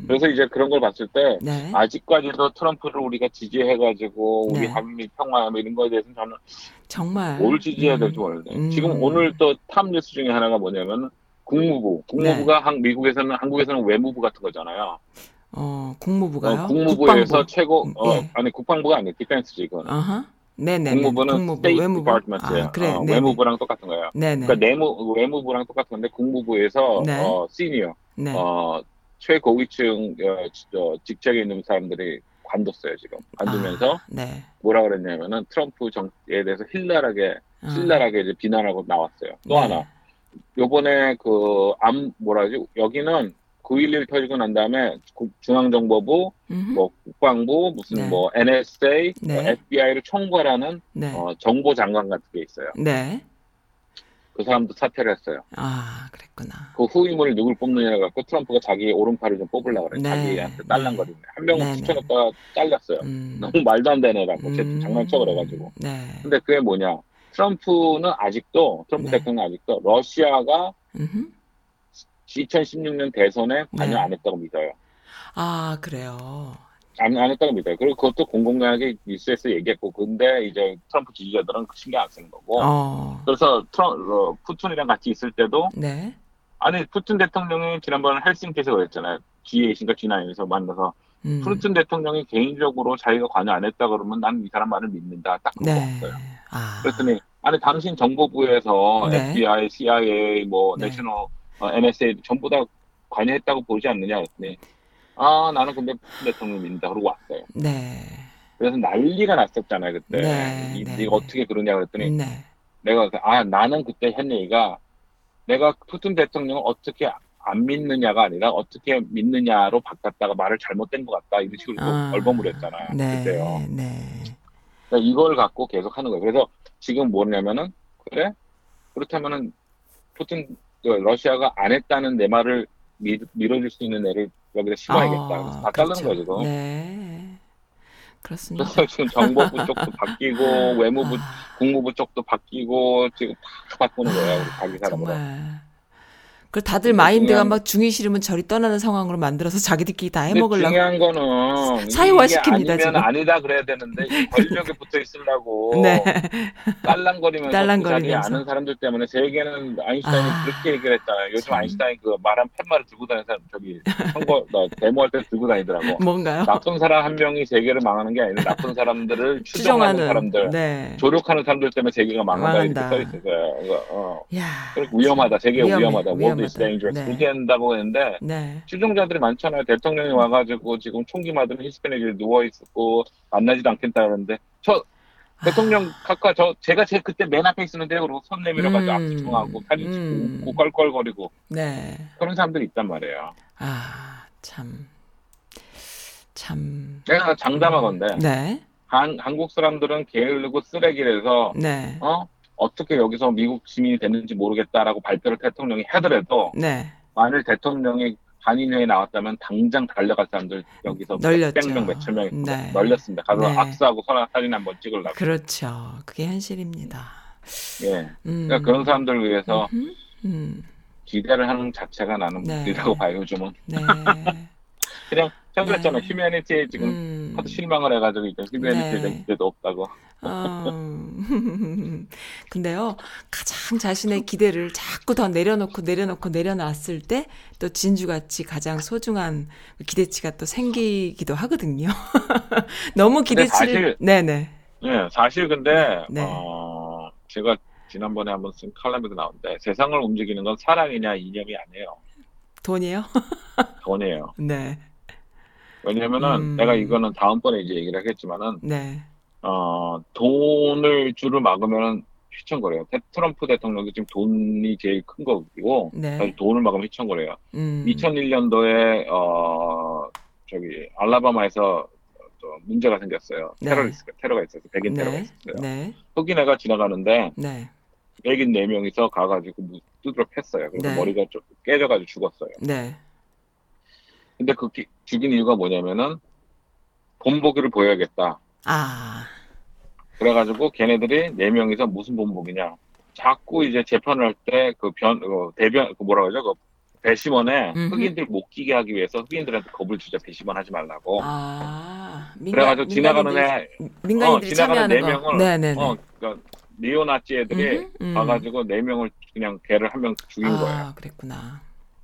그래서 이제 그런 걸 봤을 때 네. 아직까지도 트럼프를 우리가 지지해 가지고 우리 네. 한미 평화 이런 거에 대해서는 저는 정말 뭘 지지해야 될지 모르는데 지금 오늘 또 탑뉴스 중에 하나가 뭐냐면 국무부가 네. 미국에서는 한국에서는 외무부 같은 거잖아요. 국무부가요? 국무부에서 국방부. 최고 예. 아니 국방부가 아니에요. 디펜스지 이거는. 네네. 국무부는 State Department예요. 그래. 외무부랑 똑같은 거예요. 네네. 그러니까 외무부랑 똑같은 건데 국무부에서 네. 시니어 네. 최고위층 직책에 있는 사람들이 관뒀어요 지금. 관두면서 네. 뭐라 그랬냐면은 트럼프 정치에 대해서 신랄하게 이제 비난하고 나왔어요. 또 네. 하나. 요번에 여기는 9.11 터지고 난 다음에 중앙정보부, 뭐 국방부, 무슨 네. 뭐 NSA, 네. FBI를 총괄하는 네. 정보 장관 같은 게 있어요. 네. 그 사람도 사퇴를 했어요. 아, 그랬구나. 그 후임을 누굴 뽑느냐 갖고 트럼프가 자기 오른팔을 좀 뽑으려고 그래요. 네. 자기한테 딸랑거리네. 한 명은 추천했다가 잘렸어요. 너무 말도 안 되네라고 장난쳐 그래가지고. 네. 근데 그게 뭐냐? 트럼프 네. 대통령은 아직도 러시아가 2016년 대선에 관여 안 했다고 믿어요. 아, 그래요? 안 했다고 믿어요. 그리고 그것도 공공연하게 뉴스에서 얘기했고, 근데 이제 트럼프 지지자들은 신경 안 쓰는 거고. 그래서 푸틴이랑 같이 있을 때도, 네. 아니, 푸틴 대통령이 지난번 헬싱키에서 그랬잖아요. G8인가 G9에서 만나서, 푸틴 대통령이 개인적으로 자기가 관여 안 했다 그러면 난 이 사람 말을 믿는다. 딱 그런 네. 거였어요. 아. 그랬더니, 아니, 당신 정보부에서 네. FBI, CIA, 뭐, 네. 내셔널, NSA 전부 다 관여했다고 보지 않느냐 했더니 나는 근데 대통령 민다 그러고 왔어요. 네. 그래서 난리가 났었잖아요 그때. 네, 네가 어떻게 그러냐 그랬더니 네. 내가 나는 그때 했던 얘기가 내가 푸틴 대통령을 어떻게 안 믿느냐가 아니라 어떻게 믿느냐로 바꿨다가 말을 잘못된 것 같다 이런 식으로 얼버무렸잖아요 네, 그때요. 네. 그러니까 이걸 갖고 계속 하는 거예요. 그래서 지금 뭐냐면은 그래 그렇다면은 푸틴 러시아가 안 했다는 내 말을 밀어줄 수 있는 애를 여기다 심어야겠다. 그래서 다 자르는 거죠, 지금. 네. 그렇습니다. 그래서 지금 정보부 쪽도 바뀌고, 국무부 쪽도 바뀌고, 지금 다 바꾸는 거예요, 자기 사람으로. 정말. 그 다들 마인드가 막 중위 싫으면 저리 떠나는 상황으로 만들어서 자기들끼리 다 해먹으려고. 중요한 거는 사회화시킵니다. 아니면 지금. 아니다 그래야 되는데 권력에 붙어 있으려고 네. 딸랑거리면서 자기 아는 사람들 때문에 세계는 아인슈타인이 그렇게 얘기를 했잖아요. 요즘 아인슈타인 그 말한 팻말을 들고 다니는 사람 저기 선거 데모할 때 들고 다니더라고. 뭔가요? 나쁜 사람 한 명이 세계를 망하는 게 아니라 나쁜 사람들을 추정하는 사람들, 네. 조력하는 사람들 때문에 세계가 망한다 이렇게 써 있어요. 위험하다. 세계 위험하다. 네. 불리한다고 했는데 네. 추종자들이 많잖아요. 대통령이 와가지고 지금 총기 맞으면 히스패닉이 누워있고 만나지도 않겠다 그러는데 저 대통령 각하 제가 제 그때 맨 앞에 있었는데 그러고 손 내밀어가지고 압수증하고 사진 찍고 웃고 껄껄거리고 네. 그런 사람들이 있단 말이에요. 아 참. 내가 장담하건데 네. 한국 사람들은 게으르고 쓰레기라서 네. 어떻게 여기서 미국 시민이 됐는지 모르겠다라고 발표를 대통령이 하더라도 네. 만일 대통령이 반인회에 나왔다면 당장 달려갈 사람들 여기서 몇 명, 몇천 명 네. 널렸습니다. 가서 네. 악수하고 사진 한번 찍으려고. 그렇죠. 그게 현실입니다. 예. 그러니까 그런 사람들을 위해서 기대를 하는 자체가 나는 무리라고 네. 봐요. 요즘은. 네. 그냥 생각했잖아. 네. 휴머니티에 지금 실망을 해가지고 이제 휴머니티에 네. 기대도 없다고. 근데요 가장 자신의 기대를 자꾸 더 내려놓고 내려놨을 때 또 진주같이 가장 소중한 기대치가 또 생기기도 하거든요. 너무 기대치를 네네. 네 사실 근데 네. 제가 지난번에 한번 쓴 칼럼에도 나오는데 세상을 움직이는 건 사랑이냐 이념이 아니에요. 돈이에요? 돈이에요. 네. 왜냐면은 내가 이거는 다음번에 이제 얘기를 하겠지만은. 네. 돈을 줄을 막으면 휘청거려요. 트럼프 대통령도 지금 돈이 제일 큰 거고, 네. 돈을 막으면 휘청거려요. 2001년도에, 알라바마에서 문제가 생겼어요. 네. 테러가 있었어요. 백인 네. 테러가 있었어요. 네. 흑인애가 지나가는데, 네. 백인 4명이서 가가지고 두드려 팼어요. 그래서 네. 머리가 좀 깨져가지고 죽었어요. 네. 근데 그 죽인 이유가 뭐냐면은, 본보기를 보여야겠다. 그래가지고 걔네들이 4명이서 무슨 본보기냐 자꾸 이제 재판을 할 때 배심원에 흑인들 못 끼게 하기 위해서 흑인들한테 겁을 주자 배심원 하지 말라고. 그래가지고 민간인들이 지나가는 4명을 그러니까 니오나치 애들이 와가지고 4명을 그냥 걔를 1명 죽인 거예요. 그랬구나.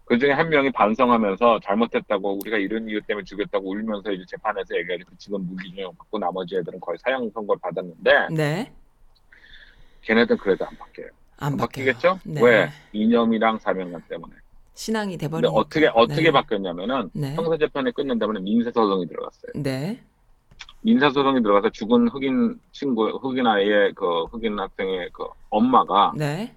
그 중에 1명이 반성하면서 잘못했다고 우리가 이런 이유 때문에 죽였다고 울면서 이제 재판에서 얘기하니까 지금 무기징역 받고 나머지 애들은 거의 사형 선고를 받았는데 네. 걔네들은 그래도 안 바뀌어요. 안 바뀌겠죠? 네. 왜? 이념이랑 사명감 때문에. 신앙이 돼버리니까. 근데 어떻게 네. 바뀌었냐면은 네. 형사재판이 끝난다면 민사소송이 들어갔어요. 네. 민사소송이 들어가서 죽은 흑인 학생의 그 엄마가 네.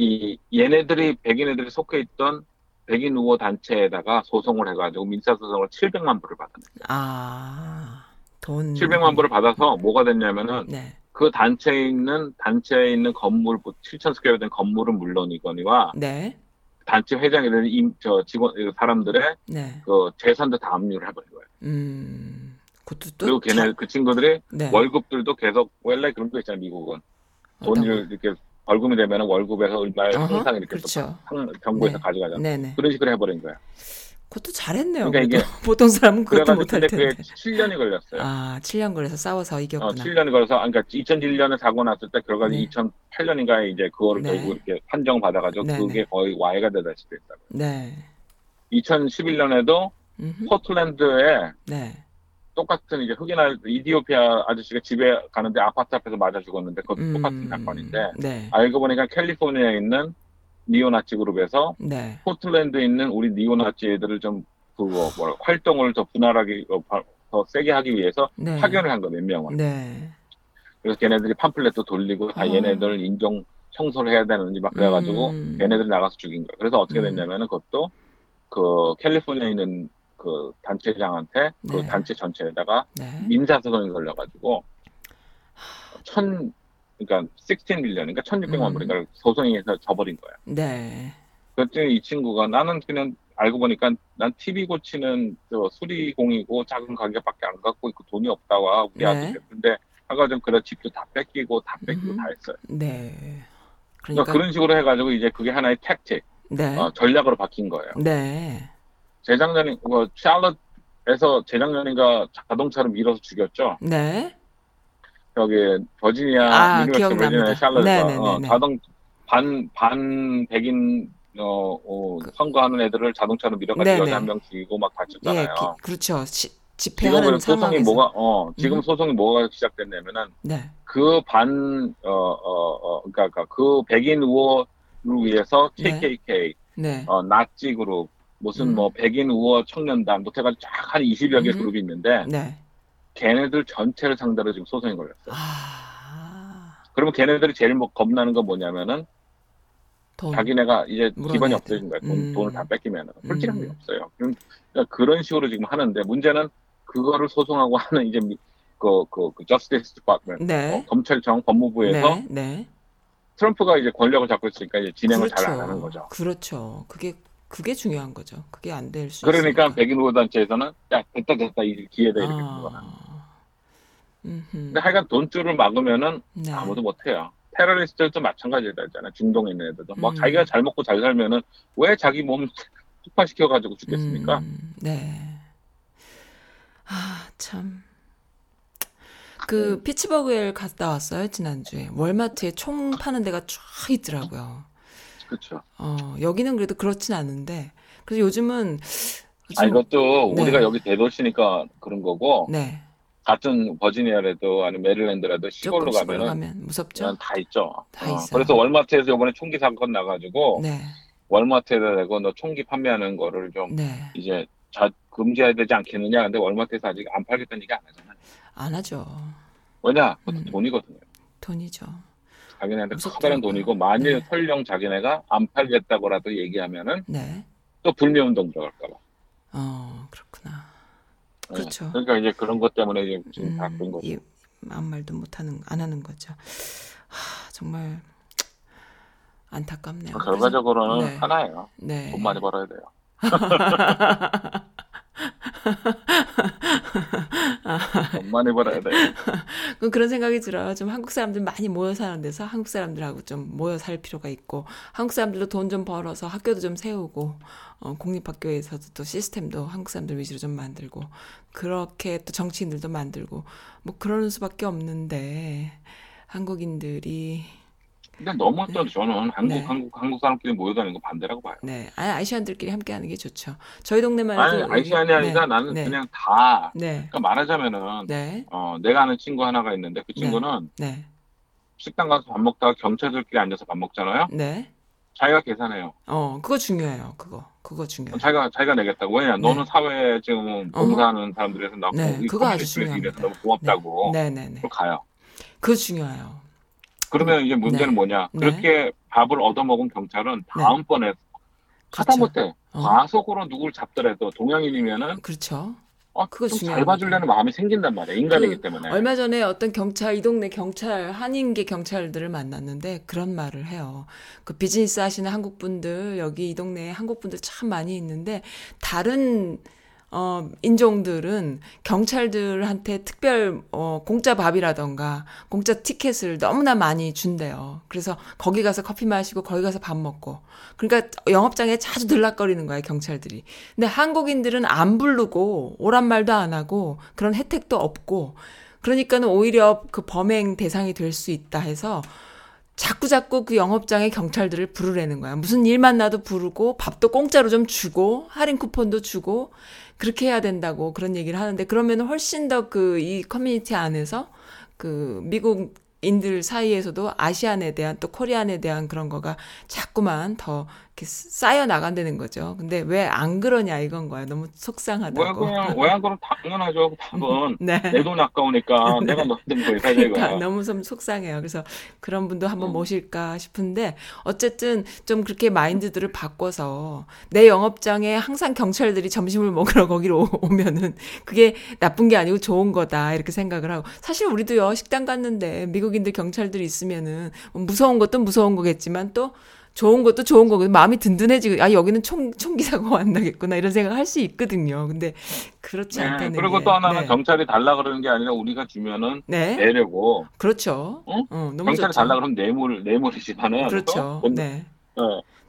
얘네들이 백인 애들이 속해 있던 백인 우호 단체에다가 소송을 해가지고 민사소송을 700만 불을 받았는데. 돈. 700만 불을 받아서 뭐가 됐냐면은, 네. 그 단체에 있는 건물, 7,000스퀘어 된 건물은 물론이거니와, 네. 단체 회장이라는 사람들의, 네. 그 재산도 다 압류를 해버린 거예요. 그리고 걔네, 그 친구들이 네. 월급들도 계속, 원래 그런 거 있잖아요, 미국은. 돈을 이렇게, 벌금이 되면 월급에서 얼마의 항상 이렇게 그렇죠. 경고에서 네. 가져가잖아요. 네네. 그런 식으로 해버린 거야. 그것도 잘했네요. 그러니까 이게 보통 사람은 그것도 못할 텐데. 그게 7년이 걸렸어요. 7년 걸려서 싸워서 이겼구나. 7년이 걸려서 그러니까 2001년에 사고 났을 때 결과 네. 2008년인가에 이제 그거를 네. 결국 이렇게 판정 받아가지고 네네. 그게 거의 와해가 되다시피 했다고요. 네. 2011년에도 포틀랜드에 네. 똑같은 이제 이디오피아 아저씨가 집에 가는데 아파트 앞에서 맞아 죽었는데 그것도 똑같은 사건인데 네. 알고 보니까 캘리포니아에 있는 니오나치 그룹에서 네. 포틀랜드에 있는 우리 니오나치 애들을 좀 활동을 더 분할하기 더 세게 하기 위해서 네. 파견을 한 거 몇 명을. 네. 그래서 걔네들이 팜플렛도 돌리고 다 얘네들 인종 청소를 해야 되는지 막 그래가지고 얘네들 나가서 죽인 거야. 그래서 어떻게 됐냐면은 그것도 그 캘리포니아에 있는 그 단체장한테 네. 그 단체 전체에다가 네. 민사소송이 걸려가지고 16밀리언인가 1600만 불인가 소송에서 져버린 거야. 네. 그랬더니 이 친구가 나는 그냥 알고 보니까 난 TV 고치는 저 수리공이고 작은 가게밖에 안 갖고 있고 돈이 없다와 우리 네. 아들 근데 아까 좀 그래 집도 다 뺏기고 다 했어요. 네. 그러니까 그런 식으로 해가지고 이제 그게 하나의 택틱. 네. 전략으로 바뀐 거예요. 네. 재작년인 샬럿에서 재작년인가 자동차로 밀어서 죽였죠. 네. 여기 버지니아, 유니버시티 버지니아 샬럿에서 반 백인 선거하는 애들을 자동차로 밀어가지고 여자 한 명 죽이고 막 다쳤잖아요. 네, 그렇죠. 집회하는 상황에서 지금 소송이 뭐가 시작됐냐면은 그 그러니까 그 백인 우월을 위해서 KKK, 나치 그룹, 무슨 백인 우월 청년단, 노태가 쫙 한 20여 개 그룹이 있는데 걔네들 전체를 상대로 지금 소송이 걸렸어요. 그러면 걔네들이 제일 겁나는 건 뭐냐면은 자기네가 이제 기반이 없어진 거예요. 돈을 다 뺏기면은. 솔직한 게 없어요. 그러니까 그런 식으로 지금 하는데 문제는 그거를 소송하고 하는 이제 그 Justice Department, 검찰청, 법무부에서 트럼프가 이제 권력을 잡고 있으니까 이제 진행을 잘 안 하는 거죠. 그렇죠. 그게 중요한 거죠. 그게 안 될 수. 그러니까 백인 우호 단체에서는 야 됐다 이 기회다 이렇게 그거는. 근데 하여간 돈줄을 막으면은 아무도 못 해요. 테러리스트들도 마찬가지다 했잖아요. 중동에 있는 애들도 막 자기가 잘 먹고 잘 살면은 왜 자기 몸 폭파시켜 가지고 죽겠습니까? 네. 아 참. 그 피츠버그에 갔다 왔어요 지난주에. 월마트에 총 파는 데가 쫙 있더라고요. 그렇죠. 여기는 그래도 그렇진 않은데. 그래서 요즘은 이것도 우리가 여기 대도시니까 그런 거고. 네. 같은 버지니아라도 아니면 메릴랜드라도 시골로 가면 무섭죠. 다 있죠. 다 있어요. 그래서 월마트에서 이번에 총기 사건 나가지고 월마트에다 대고 너 총기 판매하는 거를 좀 이제 금지해야 되지 않겠느냐. 근데 월마트에서 아직 안 팔겠다는 얘기 안 하잖아요. 안 하죠. 왜냐? 그것도 돈이거든요. 돈이죠. 자기네한테 커다란 돈이고 만일 설령 자기네가 안 팔겠다고라도 얘기하면은 또 불매운동 들어갈까 봐. 그렇구나. 그렇죠. 그러니까 이제 그런 것 때문에 지금 다 그런 거죠. 아무 말도 안 하는 거죠. 하, 정말 안타깝네요. 결과적으로는 하나예요. 돈 많이 벌어야 돼요. 돈 많이 벌어야 돼요. 그럼 그런 생각이 들어요. 좀 한국 사람들 많이 모여 사는 데서 한국 사람들하고 좀 모여 살 필요가 있고 한국 사람들도 돈 좀 벌어서 학교도 좀 세우고 공립학교에서도 또 시스템도 한국 사람들 위주로 좀 만들고 그렇게 또 정치인들도 만들고 뭐 그러는 수밖에 없는데 한국인들이 근데 너무 또 저는 한국 사람끼리 모여다니는 거 반대라고 봐요. 네, 아시안들끼리 함께하는 게 좋죠. 저희 동네만 해도 아시안이 아니라 나는 그냥 다. 그러니까 말하자면은 내가 아는 친구 하나가 있는데 그 친구는 식당 가서 밥 먹다가 경찰들끼리 앉아서 밥 먹잖아요. 자기가 계산해요. 그거 중요해요. 그거 중요해요. 자기가 내겠다고. 왜냐, 너는 사회에 지금 봉사하는 사람들에서 나고 그거 아주 중요합니다. 너무 고맙다고. 그걸 가요. 그거 중요해요. 그러면 이제 문제는 뭐냐? 그렇게 밥을 얻어먹은 경찰은 다음번에 하다못해 과속으로 누굴 잡더라도 동양인이면은 그거 좀 잘 봐주려는 마음이 생긴단 말이야. 인간이기 때문에. 얼마 전에 어떤 이 동네 경찰, 한인계 경찰들을 만났는데 그런 말을 해요. 그 비즈니스 하시는 한국분들, 여기 이 동네에 한국분들 참 많이 있는데 다른 인종들은 경찰들한테 특별 공짜 밥이라던가 공짜 티켓을 너무나 많이 준대요. 그래서 거기 가서 커피 마시고 거기 가서 밥 먹고 그러니까 영업장에 자주 들락거리는 거예요 경찰들이. 근데 한국인들은 안 부르고 오란 말도 안 하고 그런 혜택도 없고 그러니까는 오히려 그 범행 대상이 될 수 있다 해서 자꾸 그 영업장에 경찰들을 부르라는 거야. 무슨 일 만나도 부르고 밥도 공짜로 좀 주고 할인 쿠폰도 주고 그렇게 해야 된다고 그런 얘기를 하는데 그러면 훨씬 더 이 커뮤니티 안에서 그 미국인들 사이에서도 아시안에 대한 또 코리안에 대한 그런 거가 자꾸만 더 이렇게 쌓여 나간다는 거죠. 근데 왜 안 그러냐 이건 거야. 너무 속상하다고. 왜 안 그러면 당연하죠. 답은 내 돈 아까우니까 내가 너한테 뭘 사야 되는 거야. 너무 좀 속상해요. 그래서 그런 분도 한번 모실까 싶은데 어쨌든 좀 그렇게 마인드들을 바꿔서 내 영업장에 항상 경찰들이 점심을 먹으러 거기로 오면은 그게 나쁜 게 아니고 좋은 거다 이렇게 생각을 하고 사실 우리도요 식당 갔는데 미국인들 경찰들이 있으면은 무서운 것도 무서운 거겠지만 또 좋은 것도 좋은 거고 마음이 든든해지고 아 여기는 총기 사고가 안 나겠구나 이런 생각을 할 수 있거든요. 근데 그렇지 않다는 게 그리고 또 하나는 경찰이 달라 그러는 게 아니라 우리가 주면은 내려고 그렇죠. 너무 경찰이 달라 그러면 내물이지만은 그렇죠. 네.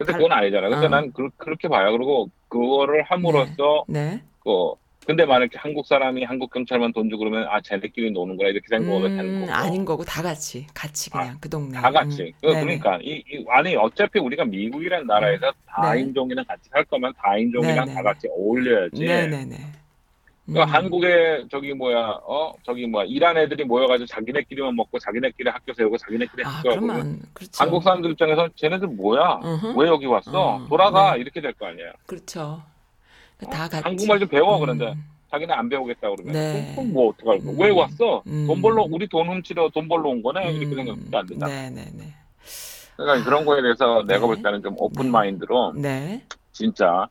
근데 그건 아니잖아. 근데 난 그렇게 봐요. 그리고 그거를 함으로써 네. 네. 근데 만약에 한국 사람이 한국 경찰만 돈 주고 그러면 아 쟤네끼리 노는 거라 이렇게 생각하면 되는 거고 아닌 거고 다 같이 그냥 그 동네 다 같이 그러니까 이 안에 어차피 우리가 미국이라는 나라에서 다인종이랑 같이 살 거면 다인종이랑 다 같이 어울려야지. 네네네. 그러니까 한국에 저기 뭐야 이란 애들이 모여가지고 자기네끼리만 먹고 자기네끼리 학교 세우고 자기네끼리 학교 하고 한국 사람들 입장에서 쟤네들 뭐야 왜 여기 왔어 돌아가 이렇게 될 거 아니에요. 그렇죠. 다 같이. 한국말 좀 배워 그런데 자기는 안 배우겠다 그러면 그럼 뭐 어떡할 거야? 왜 왔어? 돈 벌러 우리 돈 훔치러 돈 벌러 온 거네 이렇게 생각도 안 된다. 네네네. 그러니까 그런 거에 대해서 내가 볼 때는 좀 오픈 마인드로 진짜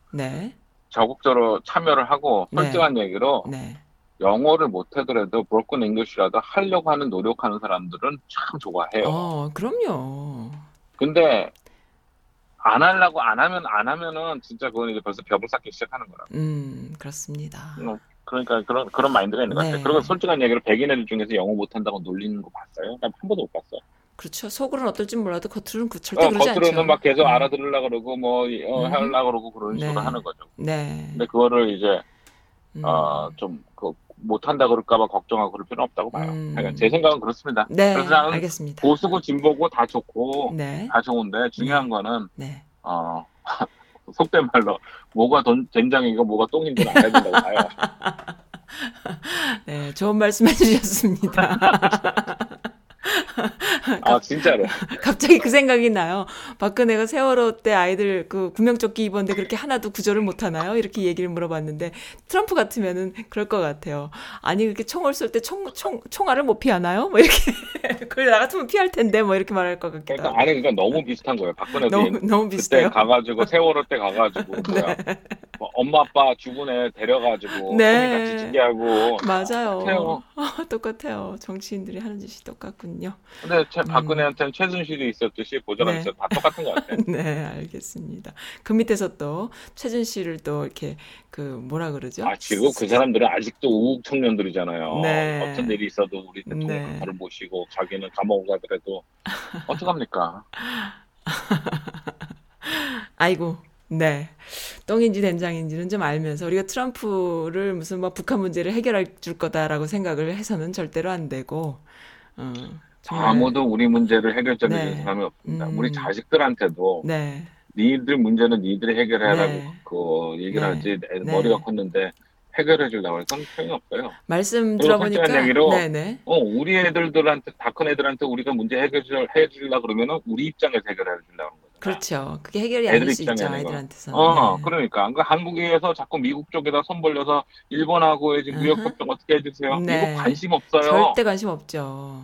적극적으로 참여를 하고 솔직한 얘기로 영어를 못하더라도 브로큰 잉글리시라도 하려고 하는 노력하는 사람들은 참 좋아해요. 그럼요. 근데 안 하려고 안 하면은 진짜 그건 이제 벌써 벽을 쌓기 시작하는 거라고. 그렇습니다. 그러니까 그런 마인드가 있는 것 같아요. 그리고 솔직한 얘기로 백인 애들 중에서 영어 못한다고 놀리는 거 봤어요? 난 한 번도 못 봤어요. 그렇죠. 속으로는 어떨지 몰라도 겉으로는 절대 그러지 않죠. 겉으로는 막 계속 알아들으려고 그러고 뭐 하려고 그러고 그런 식으로 하는 거죠. 네. 근데 그거를 이제 좀 못한다 그럴까봐 걱정하고 그럴 필요는 없다고 봐요. 그러니까 제 생각은 그렇습니다. 네, 그래서 알겠습니다. 보수고 진보고 다 좋고 다 좋은데 중요한 거는 속된 말로 뭐가 된장이고 뭐가 똥인지는 알아야 된다고 봐요. 네, 좋은 말씀 해주셨습니다. 아 진짜로 갑자기 그 생각이 나요. 박근혜가 세월호 때 아이들 그 구명조끼 입었는데 그렇게 하나도 구조를 못하나요? 이렇게 얘기를 물어봤는데 트럼프 같으면은 그럴 것 같아요. 아니 그렇게 총을 쏠 때 총알을 못 피하나요? 뭐 이렇게 그래 나 같으면 피할 텐데 뭐 이렇게 말할 것 같기도 하고. 아니 그러니까 너무 비슷한 거예요. 박근혜 너무 비슷해요. 그때 가가지고 세월호 때 가가지고 뭐야 뭐 엄마 아빠 죽은 애 데려가지고 같이 지지하고 맞아요. 똑같아요. 정치인들이 하는 짓이 똑같군요. 근데 박근혜한테는 최순실이 있었듯이 보좌가 있었듯이 다 똑같은 것 같아요. 네, 알겠습니다. 그 밑에서 또 최순실을 또 이렇게 그 뭐라 그러죠? 아, 지금 그 사람들은 아직도 우욱 청년들이잖아요. 네. 어떤 일이 있어도 우리 대통령 바로 모시고 자기는 감옥 가더라도 어떡합니까? 아이고. 네. 똥인지 된장인지는 좀 알면서 우리가 트럼프를 무슨 뭐 북한 문제를 해결할 줄 거다라고 생각을 해서는 절대로 안 되고 아무도 우리 문제를 해결자로 되는 사람이 없습니다. 우리 자식들한테도 니들 문제는 니들이 해결해라고 그 얘기를 하지 머리가 컸는데 해결해 주려고 해서 소용이 없어요. 말씀 들어보니까 얘기로, 우리 애들한테 다 큰 애들한테 우리가 문제 해결해 주려고 그러면은 우리 입장에서 해결해 주려고 하는 거죠. 그렇죠. 그게 해결이 아닐 수 있죠. 아이들한테서. 그러니까 한국에서 자꾸 미국 쪽에다 손 벌려서 일본하고 지금 무역협정 어떻게 해주세요. 미국 관심 없어요. 절대 관심 없죠.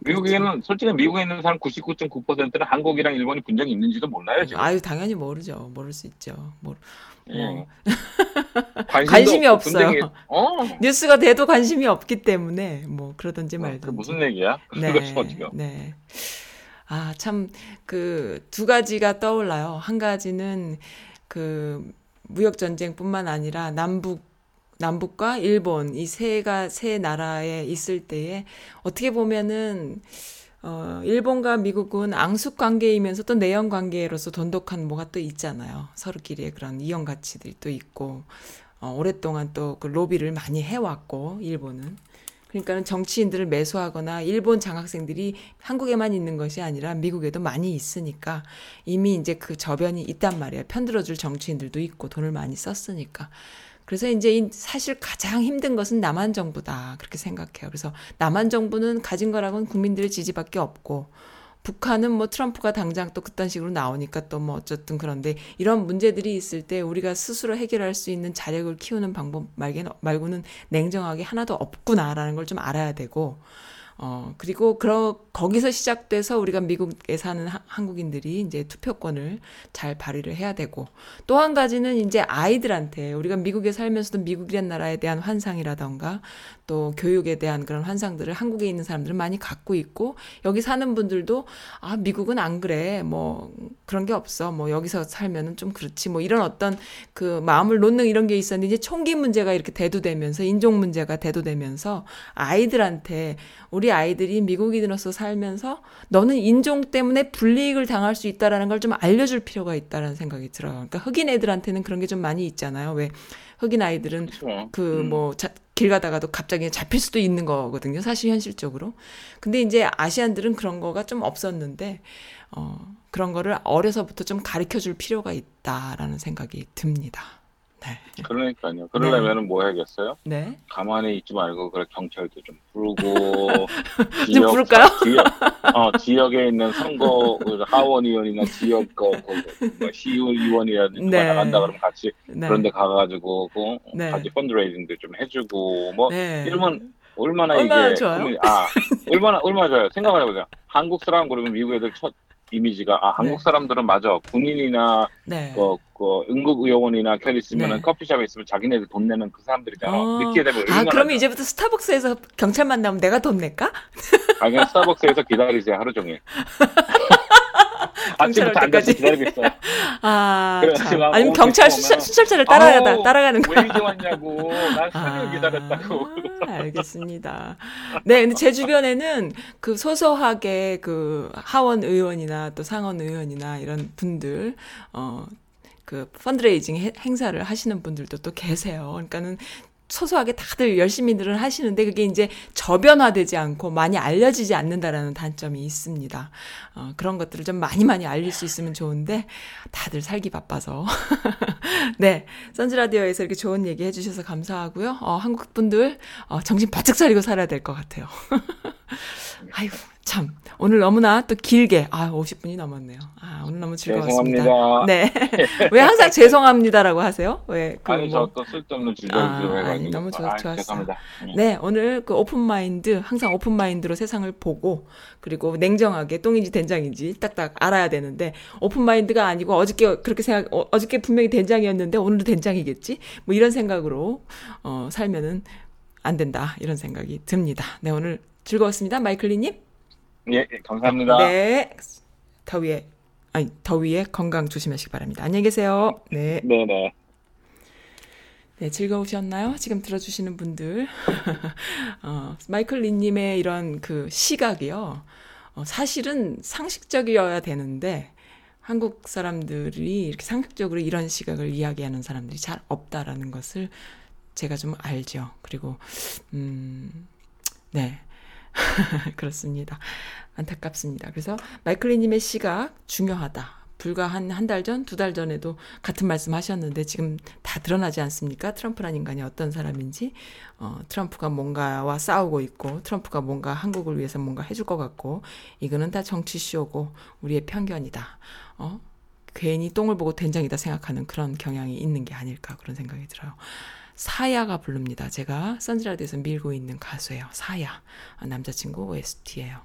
미국에는 솔직히 미국에 있는 사람 99.9%는 한국이랑 일본이 분쟁이 있는지도 몰라요 지금. 아유 당연히 모르죠. 모를 수 있죠. 관심이 없어요. 분쟁이... 뉴스가 돼도 관심이 없기 때문에 뭐 그러든지 말든지. 무슨 얘기야? 네. 아, 참 그 두 가지가 떠올라요. 한 가지는 그 무역 전쟁뿐만 아니라 남북과 일본 이 세 나라에 있을 때에 어떻게 보면은 일본과 미국은 앙숙 관계이면서 또 내연 관계로서 돈독한 뭐가 또 있잖아요. 서로끼리의 그런 이형 가치들이 또 있고 오랫동안 또 그 로비를 많이 해왔고 일본은. 그러니까는 정치인들을 매수하거나 일본 장학생들이 한국에만 있는 것이 아니라 미국에도 많이 있으니까 이미 이제 그 저변이 있단 말이에요. 편들어줄 정치인들도 있고 돈을 많이 썼으니까. 그래서 이제 사실 가장 힘든 것은 남한 정부다 그렇게 생각해요. 그래서 남한 정부는 가진 거라고는 국민들의 지지밖에 없고 북한은 뭐 트럼프가 당장 또 그딴 식으로 나오니까 또 뭐 어쨌든 그런데 이런 문제들이 있을 때 우리가 스스로 해결할 수 있는 자력을 키우는 방법 말고는 냉정하게 하나도 없구나라는 걸 좀 알아야 되고 그리고 거기서 시작돼서 우리가 미국에 사는 한국인들이 이제 투표권을 잘 발휘를 해야 되고 또 한 가지는 이제 아이들한테 우리가 미국에 살면서도 미국이란 나라에 대한 환상이라던가 또 교육에 대한 그런 환상들을 한국에 있는 사람들은 많이 갖고 있고 여기 사는 분들도 아, 미국은 안 그래. 뭐 그런 게 없어. 뭐 여기서 살면은 좀 그렇지. 뭐 이런 어떤 그 마음을 놓는 이런 게 있었는데 이제 총기 문제가 이렇게 대두되면서 인종 문제가 대두되면서 아이들한테 우리 아이들이 미국인으로서 살면서 너는 인종 때문에 불이익을 당할 수 있다라는 걸 좀 알려줄 필요가 있다라는 생각이 들어요. 그러니까 흑인 애들한테는 그런 게 좀 많이 있잖아요. 왜 흑인 아이들은 그 뭐 길 가다가도 갑자기 잡힐 수도 있는 거거든요. 사실 현실적으로. 근데 이제 아시안들은 그런 거가 좀 없었는데 그런 거를 어려서부터 좀 가르쳐줄 필요가 있다라는 생각이 듭니다. 네. 그러니까요. 그러려면 네. 뭐 해야겠어요? 네. 가만히 있지 말고 그래 경찰도 좀 부르고 지역, 좀 부를까요? 지역에 있는 선거 하원의원이나 지역 시의원이라든지 네. 나간다 그러면 같이 네. 그런데 가가지고 네. 같이 펀드레이징도 좀 해주고 뭐 네. 이러면 얼마나 이게 좋아요? 얼마나 좋아요? 생각을 해보자. 한국 사람 그러면 미국 애들 첫 이미지가 한국 사람들은 맞아 군인이나 네. 응급 의원이나 걔 있으면은 네. 커피숍에 있으면 자기네들 돈 내는 그 사람들이잖아. 늦게 되면 그럼 이제부터 스타벅스에서 경찰 만나면 내가 돈 낼까? 아 그냥 스타벅스에서 기다리세요 하루 종일. 아침부터 앉아서 기다리고 있어요. 아니면 경찰 수찰차를 따라가는 거야. 왜 이제 왔냐고. 난 3일 기다렸다고. 알겠습니다. 네, 근데 제 주변에는 그 소소하게 그 하원 의원이나 또 상원 의원이나 이런 분들, 그 펀드레이징 행사를 하시는 분들도 또 계세요. 그러니까는 소소하게 다들 열심히들은 하시는데 그게 이제 저변화되지 않고 많이 알려지지 않는다라는 단점이 있습니다. 그런 것들을 좀 많이 알릴 수 있으면 좋은데 다들 살기 바빠서. 네, 선즈라디오에서 이렇게 좋은 얘기 해주셔서 감사하고요. 한국 분들 정신 바짝 차리고 살아야 될 것 같아요. 아이고 참 오늘 너무나 또 길게 50분이 넘었네요. 오늘 너무 즐거웠습니다. 죄송합니다. 네. 왜 항상 죄송합니다라고 하세요? 왜? 아니 저 또 쓸데없는 질문을 해가지고 너무 좋았어요. 네 오늘 그 오픈 마인드 항상 오픈 마인드로 세상을 보고 그리고 냉정하게 똥인지 된장인지 딱딱 알아야 되는데 오픈 마인드가 아니고 어저께 그렇게 생각 어저께 분명히 된장이었는데 오늘도 된장이겠지? 뭐 이런 생각으로 살면은 안 된다 이런 생각이 듭니다. 네 오늘 즐거웠습니다. 마이클 리님. 예, 감사합니다. 네. 더위에 건강 조심하시기 바랍니다. 안녕히 계세요. 네. 네네. 네, 즐거우셨나요? 지금 들어주시는 분들. 마이클 린님의 이런 그 시각이요. 사실은 상식적이어야 되는데, 한국 사람들이 이렇게 상식적으로 이런 시각을 이야기하는 사람들이 잘 없다라는 것을 제가 좀 알죠. 그리고, 네. 그렇습니다. 안타깝습니다. 그래서 마이클리님의 시각 중요하다. 불과 한 달 전, 2달 전에도 같은 말씀 하셨는데 지금 다 드러나지 않습니까? 트럼프란 인간이 어떤 사람인지 트럼프가 뭔가와 싸우고 있고 트럼프가 뭔가 한국을 위해서 뭔가 해줄 것 같고 이거는 다 정치쇼고 우리의 편견이다. 괜히 똥을 보고 된장이다 생각하는 그런 경향이 있는 게 아닐까 그런 생각이 들어요. 사야가 부릅니다. 제가 선즈라디오에서 밀고 있는 가수예요. 사야. 남자친구 OST예요.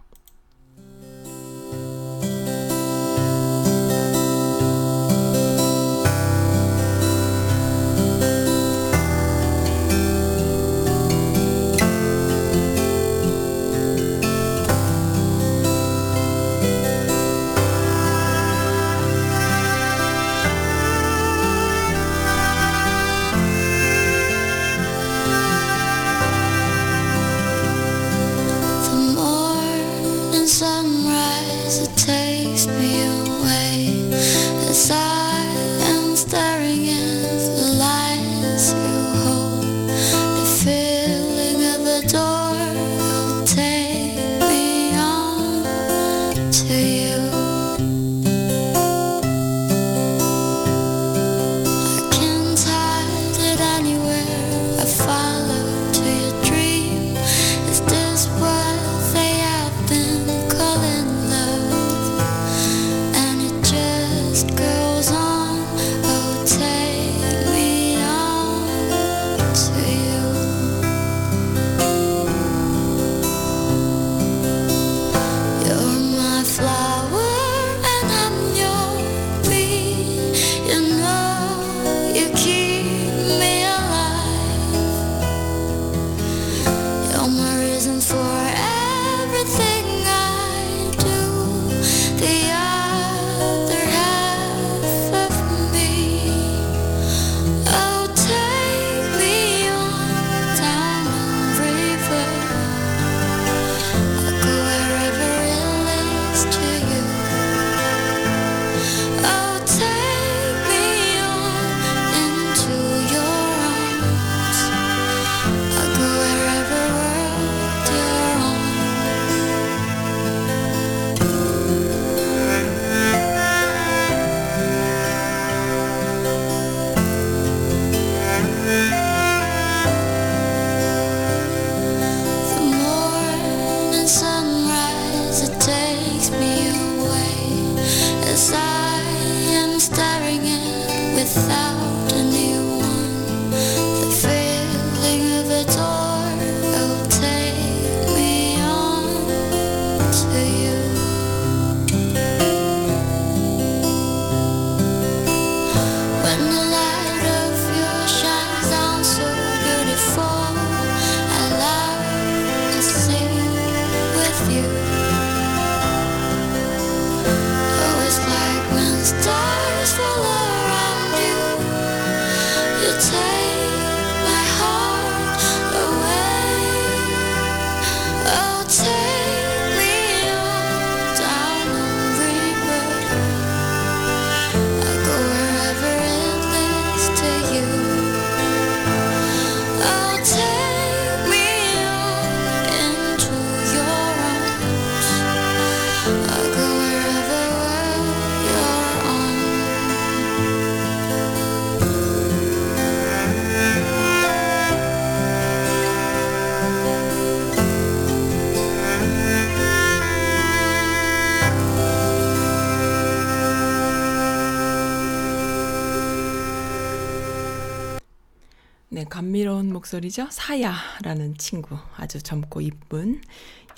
감미로운 목소리죠. 사야라는 친구, 아주 젊고 이쁜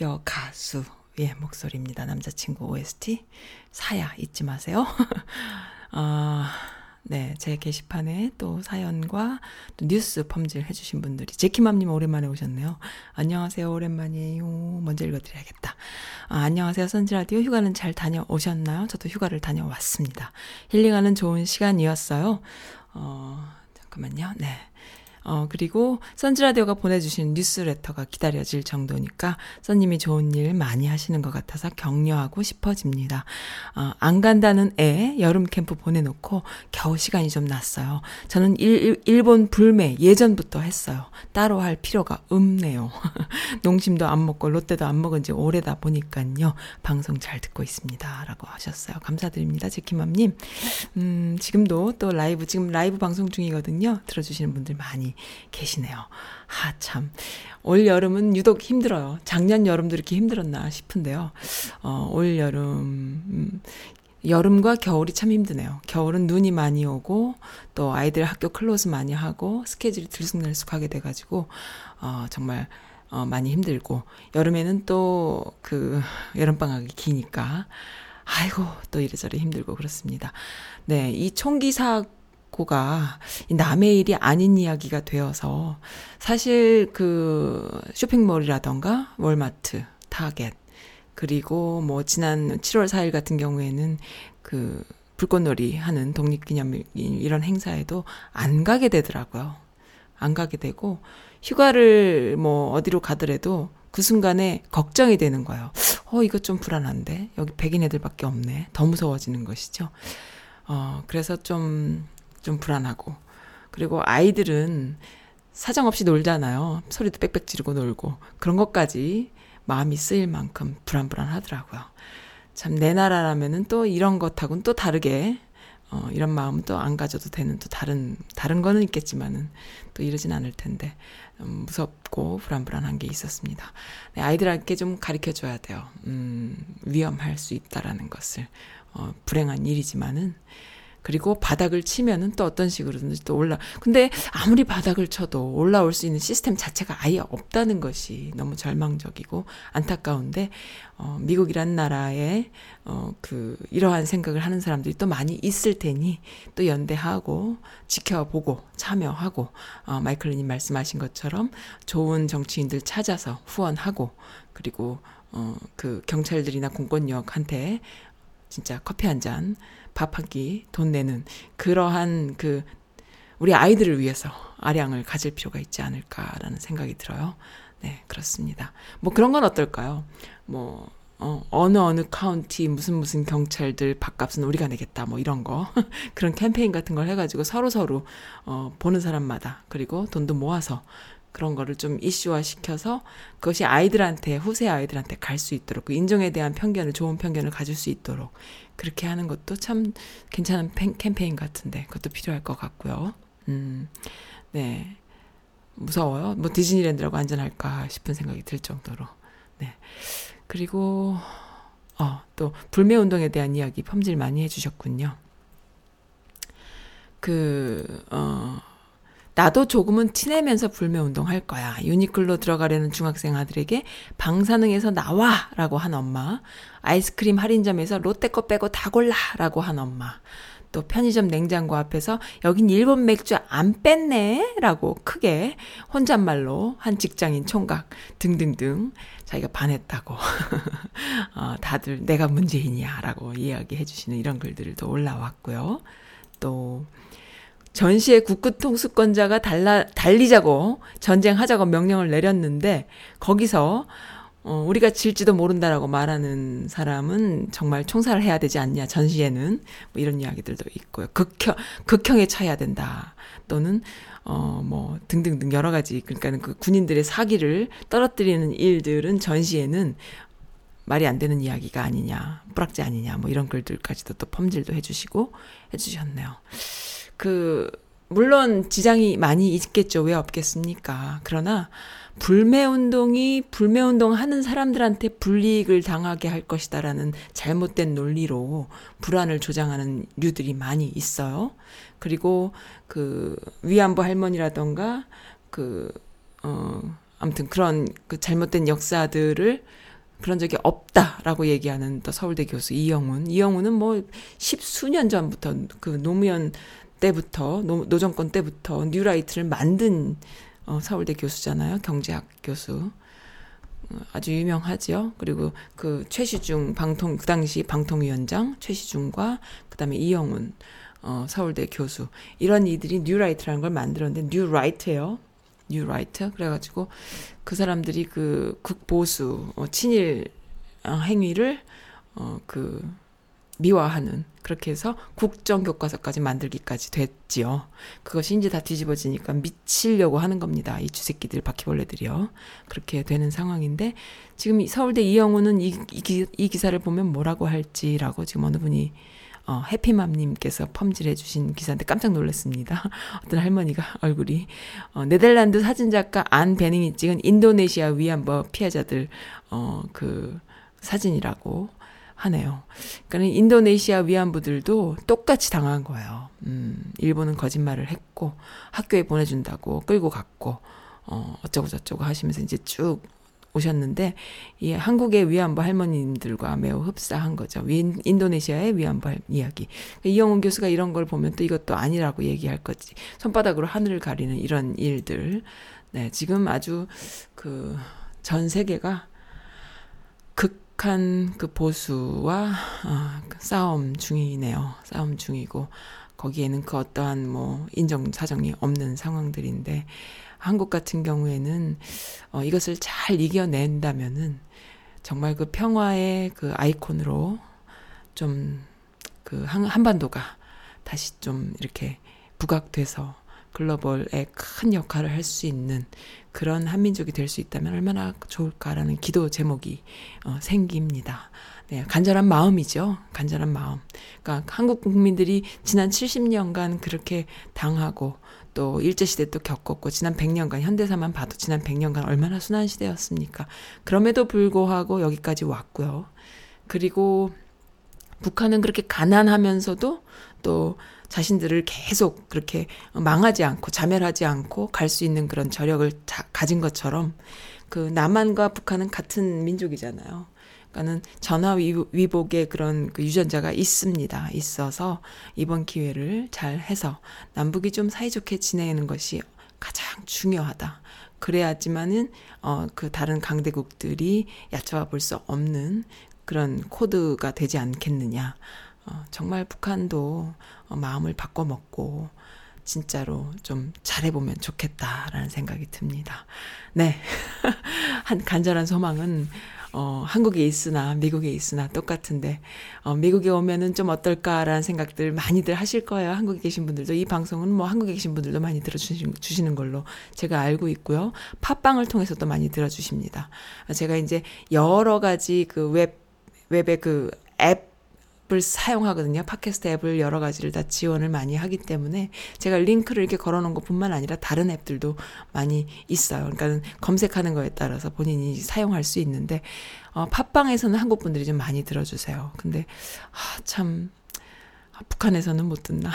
여가수의 목소리입니다. 남자친구 OST 사야 잊지 마세요. 네, 제 게시판에 또 사연과 또 뉴스 펌질 해주신 분들이, 제키맘님 오랜만에 오셨네요. 안녕하세요. 오랜만이에요. 먼저 읽어드려야겠다. 안녕하세요. 선지라디오 휴가는 잘 다녀오셨나요? 저도 휴가를 다녀왔습니다. 힐링하는 좋은 시간이었어요. 잠깐만요. 네. 그리고 선지라디오가 보내주신 뉴스레터가 기다려질 정도니까 선님이 좋은 일 많이 하시는 것 같아서 격려하고 싶어집니다. 안 간다는 애 여름 캠프 보내놓고 겨우 시간이 좀 났어요. 저는 일본 불매 예전부터 했어요. 따로 할 필요가 없네요. 농심도 안 먹고 롯데도 안 먹은 지 오래다 보니까요. 방송 잘 듣고 있습니다. 라고 하셨어요. 감사드립니다. 제키맘님. 지금도 또 지금 라이브 방송 중이거든요. 들어주시는 분들 많이 계시네요. 참, 올 여름은 유독 힘들어요. 작년 여름도 이렇게 힘들었나 싶은데요. 올 여름, 여름과 겨울이 참 힘드네요. 겨울은 눈이 많이 오고 또 아이들 학교 클로즈 많이 하고 스케줄이 들쑥날쑥하게 돼가지고 정말 많이 힘들고, 여름에는 또 그 여름방학이 기니까 아이고 또 이래저래 힘들고 그렇습니다. 네, 이 총기 사고가 남의 일이 아닌 이야기가 되어서 사실 그 쇼핑몰이라던가 월마트, 타겟, 그리고 뭐 지난 7월 4일 같은 경우에는 그 불꽃놀이 하는 독립기념일 이런 행사에도 안 가게 되더라고요. 안 가게 되고 휴가를 뭐 어디로 가더라도 그 순간에 걱정이 되는 거예요. 이거 좀 불안한데, 여기 백인 애들밖에 없네. 더 무서워지는 것이죠. 그래서 좀 불안하고, 그리고 아이들은 사정없이 놀잖아요. 소리도 빽빽 지르고 놀고, 그런 것까지 마음이 쓰일 만큼 불안불안하더라고요. 참, 내 나라라면은 또 이런 것하고는 또 다르게 이런 마음은 또 안 가져도 되는, 또 다른 거는 있겠지만은 또 이러진 않을 텐데 무섭고 불안불안한 게 있었습니다. 네, 아이들한테 좀 가르쳐줘야 돼요. 위험할 수 있다라는 것을. 불행한 일이지만은, 그리고 바닥을 치면은 또 어떤 식으로든지 또 근데 아무리 바닥을 쳐도 올라올 수 있는 시스템 자체가 아예 없다는 것이 너무 절망적이고 안타까운데, 미국이란 나라에 이러한 생각을 하는 사람들이 또 많이 있을 테니 또 연대하고 지켜보고 참여하고, 마이클 린님 말씀하신 것처럼 좋은 정치인들 찾아서 후원하고, 그리고 그 경찰들이나 공권력한테 진짜 커피 한 잔, 밥 한 끼, 돈 내는 그러한 우리 아이들을 위해서 아량을 가질 필요가 있지 않을까라는 생각이 들어요. 네, 그렇습니다. 뭐 그런 건 어떨까요? 뭐, 어느 카운티 무슨 경찰들 밥값은 우리가 내겠다, 뭐 이런 거. 그런 캠페인 같은 걸 해가지고 서로서로, 보는 사람마다, 그리고 돈도 모아서 그런 거를 좀 이슈화 시켜서 그것이 아이들한테, 후세 아이들한테 갈 수 있도록, 그 인종에 대한 편견을, 좋은 편견을 가질 수 있도록 그렇게 하는 것도 참 괜찮은 캠페인 같은데, 그것도 필요할 것 같고요. 네, 무서워요. 뭐 디즈니랜드라고 안전할까 싶은 생각이 들 정도로. 네, 그리고 또 불매운동에 대한 이야기 펌질 많이 해주셨군요. 나도 조금은 친해면서 불매운동할 거야. 유니클로 들어가려는 중학생 아들에게 방사능에서 나와! 라고 한 엄마. 아이스크림 할인점에서 롯데꺼 빼고 다 골라! 라고 한 엄마. 또 편의점 냉장고 앞에서 여긴 일본 맥주 안 뺐네? 라고 크게 혼잣말로 한 직장인 총각 등등등 자기가 반했다고 다들 내가 문재인이야 라고 이야기해 주시는 이런 글들을 또 올라왔고요. 또 전시의 국군통수권자가 달리자고 전쟁하자고 명령을 내렸는데 거기서 우리가 질지도 모른다라고 말하는 사람은 정말 총살을 해야 되지 않냐, 전시에는. 뭐 이런 이야기들도 있고요. 극형에 처해야 된다. 또는, 등등등 여러 가지, 그러니까 그 군인들의 사기를 떨어뜨리는 일들은 전시에는 말이 안 되는 이야기가 아니냐, 뿌락지 아니냐, 뭐 이런 글들까지도 또 펌질도 해주셨네요. 물론 지장이 많이 있겠죠. 왜 없겠습니까? 그러나, 불매운동이 불매운동하는 사람들한테 불이익을 당하게 할 것이다라는 잘못된 논리로 불안을 조장하는 류들이 많이 있어요. 그리고 그 위안부 할머니라던가 아무튼 그런 그 잘못된 역사들을 그런 적이 없다라고 얘기하는 또 서울대 교수 이영훈은 뭐 십수년 전부터 그 노무현 때부터 노정권 때부터 뉴라이트를 만든 서울대 교수잖아요. 경제학 교수. 아주 유명하죠. 그리고 그 최시중 그 당시 방통위원장 최시중과 그 다음에 이영훈, 서울대 교수. 이런 이들이 뉴라이트라는 걸 만들었는데, 뉴라이트예요. 뉴라이트. 그래가지고 그 사람들이 그 극보수, 친일 행위를, 미화하는, 그렇게 해서 국정교과서까지 만들기까지 됐지요. 그것이 이제 다 뒤집어지니까 미치려고 하는 겁니다. 이 쥐새끼들, 바퀴벌레들이요. 그렇게 되는 상황인데, 지금 서울대 이영호는 이 기사를 보면 뭐라고 할지라고 지금 어느 분이 해피맘님께서 펌질해 주신 기사인데 깜짝 놀랐습니다. 어떤 할머니가 얼굴이 네덜란드 사진작가 안 베닝이 찍은 인도네시아 위안부 피해자들 그 사진이라고 하네요. 그러니까 인도네시아 위안부들도 똑같이 당한 거예요. 일본은 거짓말을 했고, 학교에 보내준다고 끌고 갔고, 어쩌고저쩌고 하시면서 이제 쭉 오셨는데, 이 한국의 위안부 할머님들과 매우 흡사한 거죠. 인도네시아의 위안부 이야기. 이영훈 교수가 이런 걸 보면 또 이것도 아니라고 얘기할 거지. 손바닥으로 하늘을 가리는 이런 일들. 네, 지금 아주 전 세계가 북한 그 보수와 싸움 중이네요. 싸움 중이고 거기에는 그 어떠한 인정 사정이 없는 상황들인데 한국 같은 경우에는 이것을 잘 이겨낸다면은 정말 그 평화의 그 아이콘으로 좀 그 한반도가 다시 좀 이렇게 부각돼서 글로벌에 큰 역할을 할 수 있는 그런 한민족이 될 수 있다면 얼마나 좋을까라는 기도 제목이 생깁니다. 네, 간절한 마음이죠. 간절한 마음. 그러니까 한국 국민들이 지난 70년간 그렇게 당하고 또 일제시대도 겪었고 지난 100년간 현대사만 봐도 지난 100년간 얼마나 순환 시대였습니까. 그럼에도 불구하고 여기까지 왔고요. 그리고 북한은 그렇게 가난하면서도 또 자신들을 계속 그렇게 망하지 않고 자멸하지 않고 갈 수 있는 그런 저력을 가진 것처럼 그 남한과 북한은 같은 민족이잖아요. 그러니까는 전화위복의 그런 그 유전자가 있습니다. 있어서 이번 기회를 잘 해서 남북이 좀 사이좋게 지내는 것이 가장 중요하다. 그래야지만은 그 다른 강대국들이 얕잡아 볼 수 없는 그런 코드가 되지 않겠느냐. 정말 북한도 마음을 바꿔먹고 진짜로 좀 잘해보면 좋겠다라는 생각이 듭니다. 네, 한 간절한 소망은 한국에 있으나 미국에 있으나 똑같은데 미국에 오면은 좀 어떨까라는 생각들 많이들 하실 거예요. 한국에 계신 분들도 이 방송은 한국에 계신 분들도 많이 들어주시는 걸로 제가 알고 있고요. 팟빵을 통해서도 많이 들어주십니다. 제가 이제 여러 가지 그 웹의 그 앱 을 사용하거든요. 팟캐스트 앱을 여러 가지를 다 지원을 많이 하기 때문에 제가 링크를 이렇게 걸어놓은 것뿐만 아니라 다른 앱들도 많이 있어요. 그러니까 검색하는 거에 따라서 본인이 사용할 수 있는데 팟빵에서는 한국 분들이 좀 많이 들어주세요. 근데 북한에서는 못 듣나.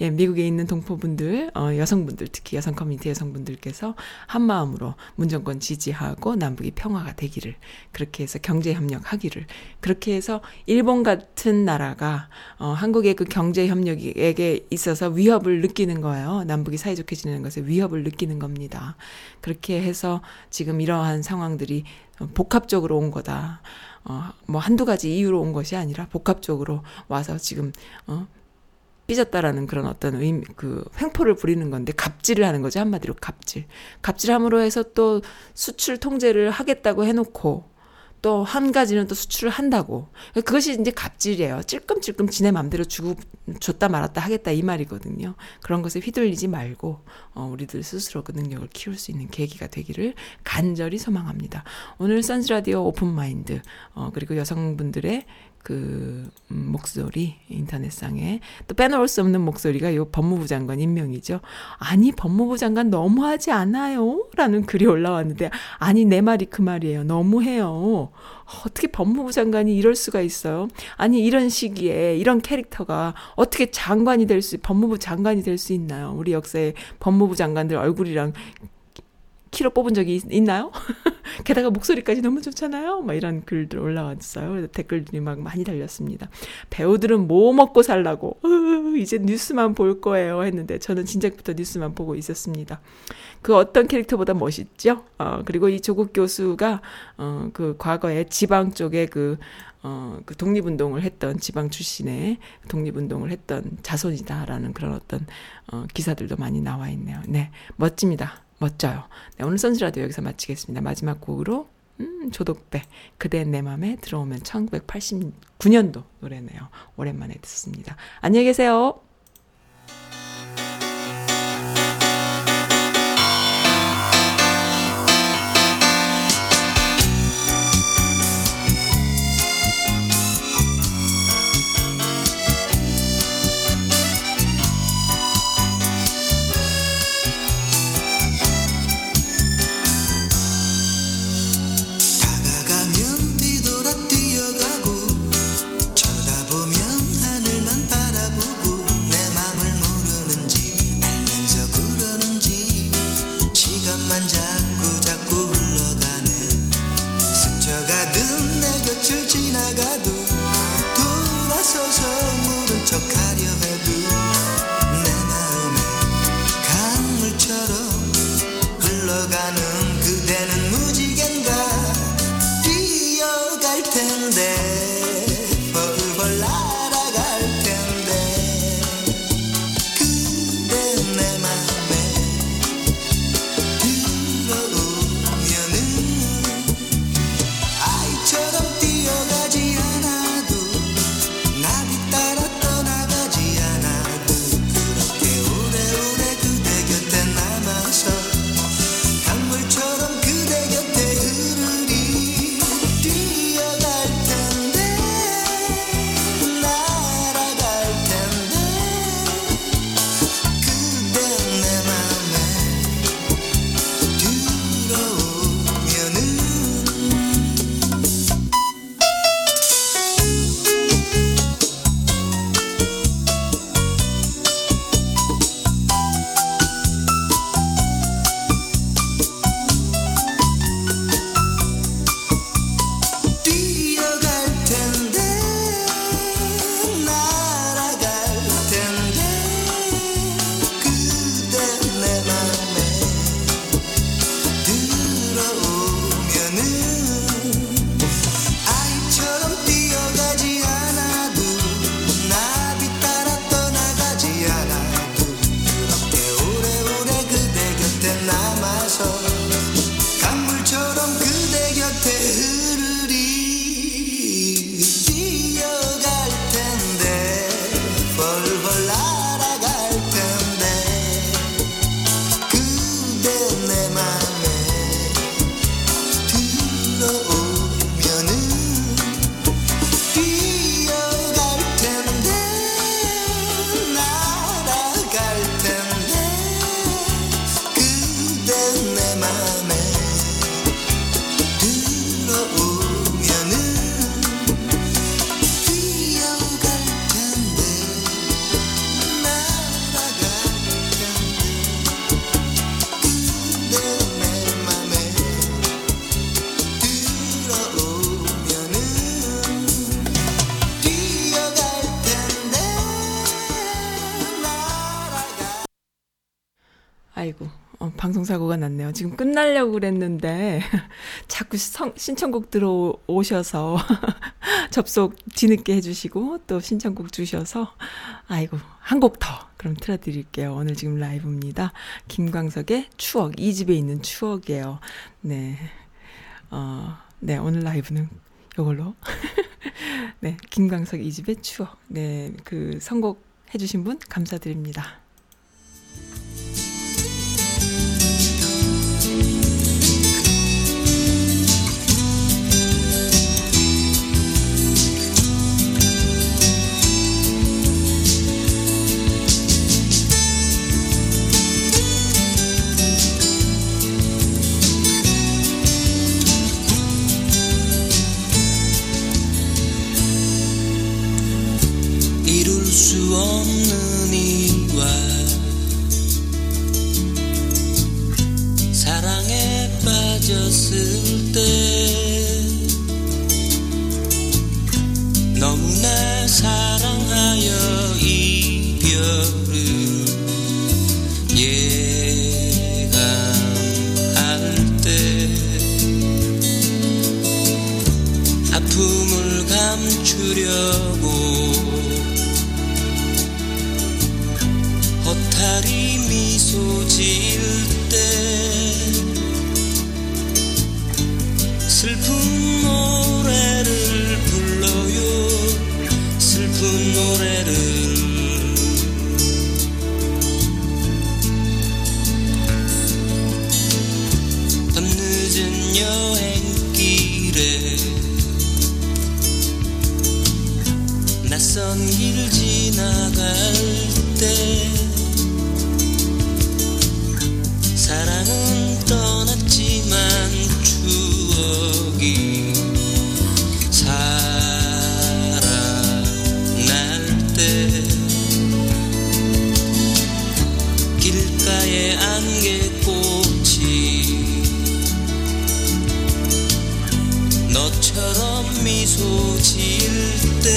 예, 미국에 있는 동포분들, 여성분들, 특히 여성 커뮤니티 여성분들께서 한마음으로 문정권 지지하고 남북이 평화가 되기를, 그렇게 해서 경제협력하기를, 그렇게 해서 일본 같은 나라가 한국의 그 경제협력에 있어서 위협을 느끼는 거예요. 남북이 사이좋게 지내는 것에 위협을 느끼는 겁니다. 그렇게 해서 지금 이러한 상황들이 복합적으로 온 거다. 뭐 한두 가지 이유로 온 것이 아니라 복합적으로 와서 지금 삐졌다라는 그런 어떤 의미, 그 횡포를 부리는 건데, 갑질을 하는 거죠. 한마디로 갑질. 갑질함으로 해서 또 수출 통제를 하겠다고 해놓고, 또 한 가지는 또 수출을 한다고. 그것이 이제 갑질이에요. 찔끔찔끔 지네 맘대로 주고 줬다 말았다 하겠다, 이 말이거든요. 그런 것에 휘둘리지 말고 우리들 스스로 그 능력을 키울 수 있는 계기가 되기를 간절히 소망합니다. 오늘 선즈라디오 오픈마인드, 그리고 여성분들의 그 목소리, 인터넷상에 또 빼놓을 수 없는 목소리가 이 법무부 장관 임명이죠. 아니, 법무부 장관 너무하지 않아요? 라는 글이 올라왔는데, 아니 내 말이 그 말이에요. 너무해요. 어떻게 법무부 장관이 이럴 수가 있어요? 아니 이런 시기에 이런 캐릭터가 어떻게 장관이 될 수, 법무부 장관이 될 수 있나요? 우리 역사에 법무부 장관들 얼굴이랑 키로 뽑은 적이 있나요? 게다가 목소리까지 너무 좋잖아요. 막 이런 글들 올라왔어요. 댓글들이 막 많이 달렸습니다. 배우들은 뭐 먹고 살라고 이제 뉴스만 볼 거예요 했는데, 저는 진작부터 뉴스만 보고 있었습니다. 그 어떤 캐릭터보다 멋있죠. 그리고 이 조국 교수가 그 과거에 지방 쪽에 그 독립운동을 했던, 지방 출신의 독립운동을 했던 자손이다라는 그런 어떤 기사들도 많이 나와 있네요. 네, 멋집니다. 멋져요. 네, 오늘 선즈라디오 여기서 마치겠습니다. 마지막 곡으로 조덕배, 그대 내 맘에 들어오면, 1989년도 노래네요. 오랜만에 듣습니다. 안녕히 계세요. 아이고 방송사고가 났네요. 지금 끝나려고 그랬는데 자꾸 신청곡 들어오셔서 접속 뒤늦게 해주시고 또 신청곡 주셔서 아이고 한 곡 더 그럼 틀어드릴게요. 오늘 지금 라이브입니다. 김광석의 추억, 이 집에 있는 추억이에요. 네, 네 오늘 라이브는 요걸로 네 김광석 이 집의 추억. 네, 그 선곡 해주신 분 감사드립니다. 수 없는 이와 사랑에 빠졌을 때 너무나 사랑하여 이별을 예감할 때 아픔을 감추려고 다리 미소 지을 때 슬픈 노래를 불러요. 슬픈 노래를 밤늦은 여행길에 낯선 길 지나갈 때 사랑은 떠났지만 추억이 살아날 때 길가에 안개꽃이 너처럼 미소 지을 때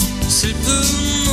슬픈